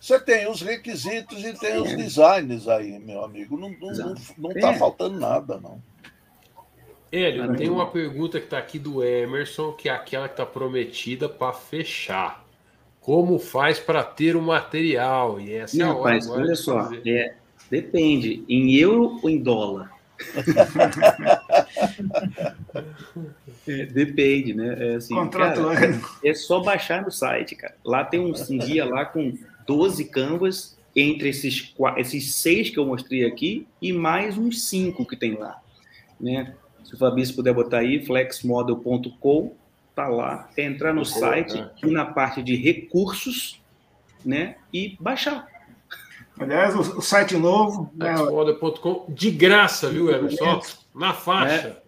Você tem os requisitos e tem os designs aí, meu amigo. Não está faltando nada, não. Hélio, tem uma pergunta que está aqui do Emerson, que é aquela que está prometida para fechar. Como faz para ter o material? E essa é a hora. Rapaz, olha só, depende. Em euro ou em dólar? Depende, né? Assim, cara, é só baixar no site, cara. Lá tem um guia lá com 12 canvas, entre esses 6 que eu mostrei aqui e mais uns 5 que tem lá, né? Se o Fabrício puder botar aí, flexmodel.com, tá lá, é entrar no site e na parte de recursos, né? E baixar. Aliás, o site novo... flexmodel.com, de graça, viu, Emerson? Na faixa.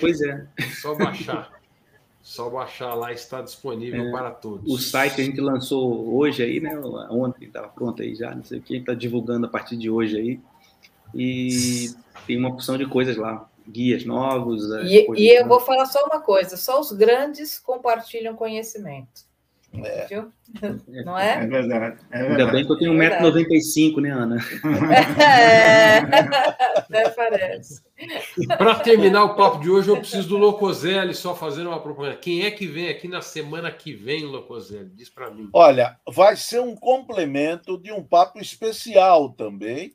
Pois é. Só baixar. Só baixar lá, está disponível para todos. O site a gente lançou hoje aí, né? Ontem estava pronto aí já, não sei o que, está divulgando a partir de hoje aí. E tem uma porção de coisas lá, guias novos. E eu vou falar só uma coisa: só os grandes compartilham conhecimento. Não é? É verdade. Ainda bem que eu tenho 1,95 m, né, Ana? Até parece. Para terminar o papo de hoje, eu preciso do Locozelli só fazendo uma propaganda. Quem é que vem aqui na semana que vem, Locozelli? Diz para mim. Olha, vai ser um complemento de um papo especial também.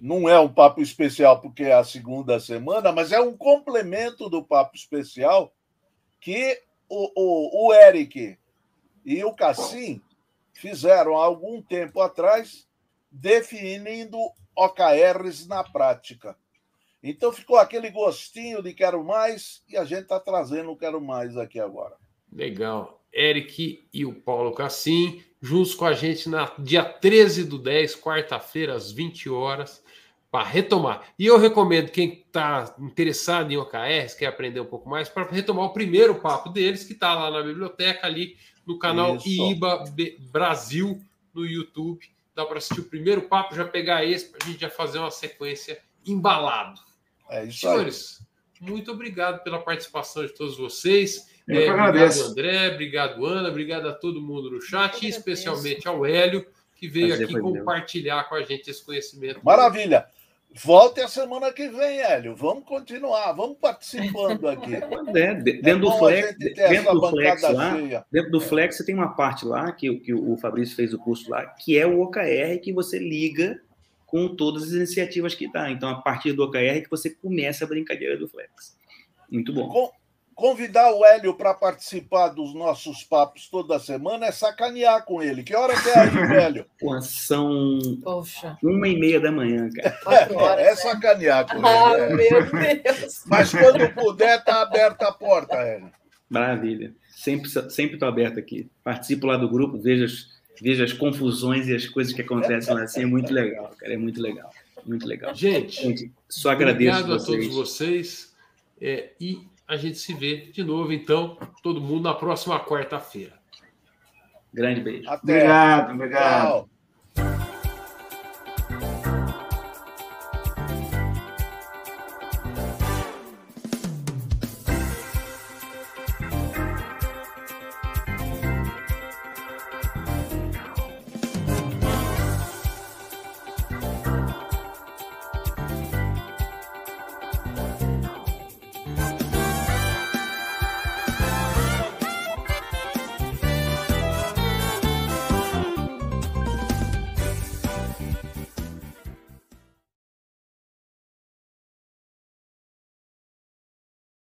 Não é um papo especial porque é a segunda semana, mas é um complemento do papo especial que o Eric e o Cassim fizeram há algum tempo atrás, definindo OKRs na prática. Então ficou aquele gostinho de quero mais e a gente está trazendo o quero mais aqui agora. Legal. Eric e o Paulo Cassim, juntos com a gente na dia 13/10, quarta-feira, às 20 horas, para retomar. E eu recomendo quem está interessado em OKRs, quer aprender um pouco mais, para retomar o primeiro papo deles, que está lá na biblioteca, ali no canal IBA Brasil, no YouTube. Dá para assistir o primeiro papo, já pegar esse, para a gente já fazer uma sequência embalado. É isso aí. Senhores, muito obrigado pela participação de todos vocês. Obrigado, André. Obrigado, Ana. Obrigado a todo mundo no chat, e especialmente ao Hélio, que veio aqui compartilhar com a gente esse conhecimento. Maravilha. Volte a semana que vem, Hélio. Vamos continuar, vamos participando aqui. Dentro do Flex, você tem uma parte lá, que o Fabrício fez o curso lá, que é o OKR, que você liga com todas as iniciativas que dá. Então, a partir do OKR que você começa a brincadeira do Flex. Muito bom. Convidar o Hélio para participar dos nossos papos toda semana é sacanear com ele. Que hora que é aí, Hélio? São 1:30 da manhã, cara. É sacanear com ele. Ah, meu Deus! Mas quando puder, está aberta a porta, Hélio. Maravilha. Sempre estou aberto aqui. Participo lá do grupo, vejo as confusões e as coisas que acontecem lá. Assim, é muito legal, cara. É muito legal. Muito legal. Gente, só agradeço a vocês. Obrigado a todos vocês. A gente se vê de novo, então, todo mundo na próxima quarta-feira. Grande beijo. Até. Obrigado.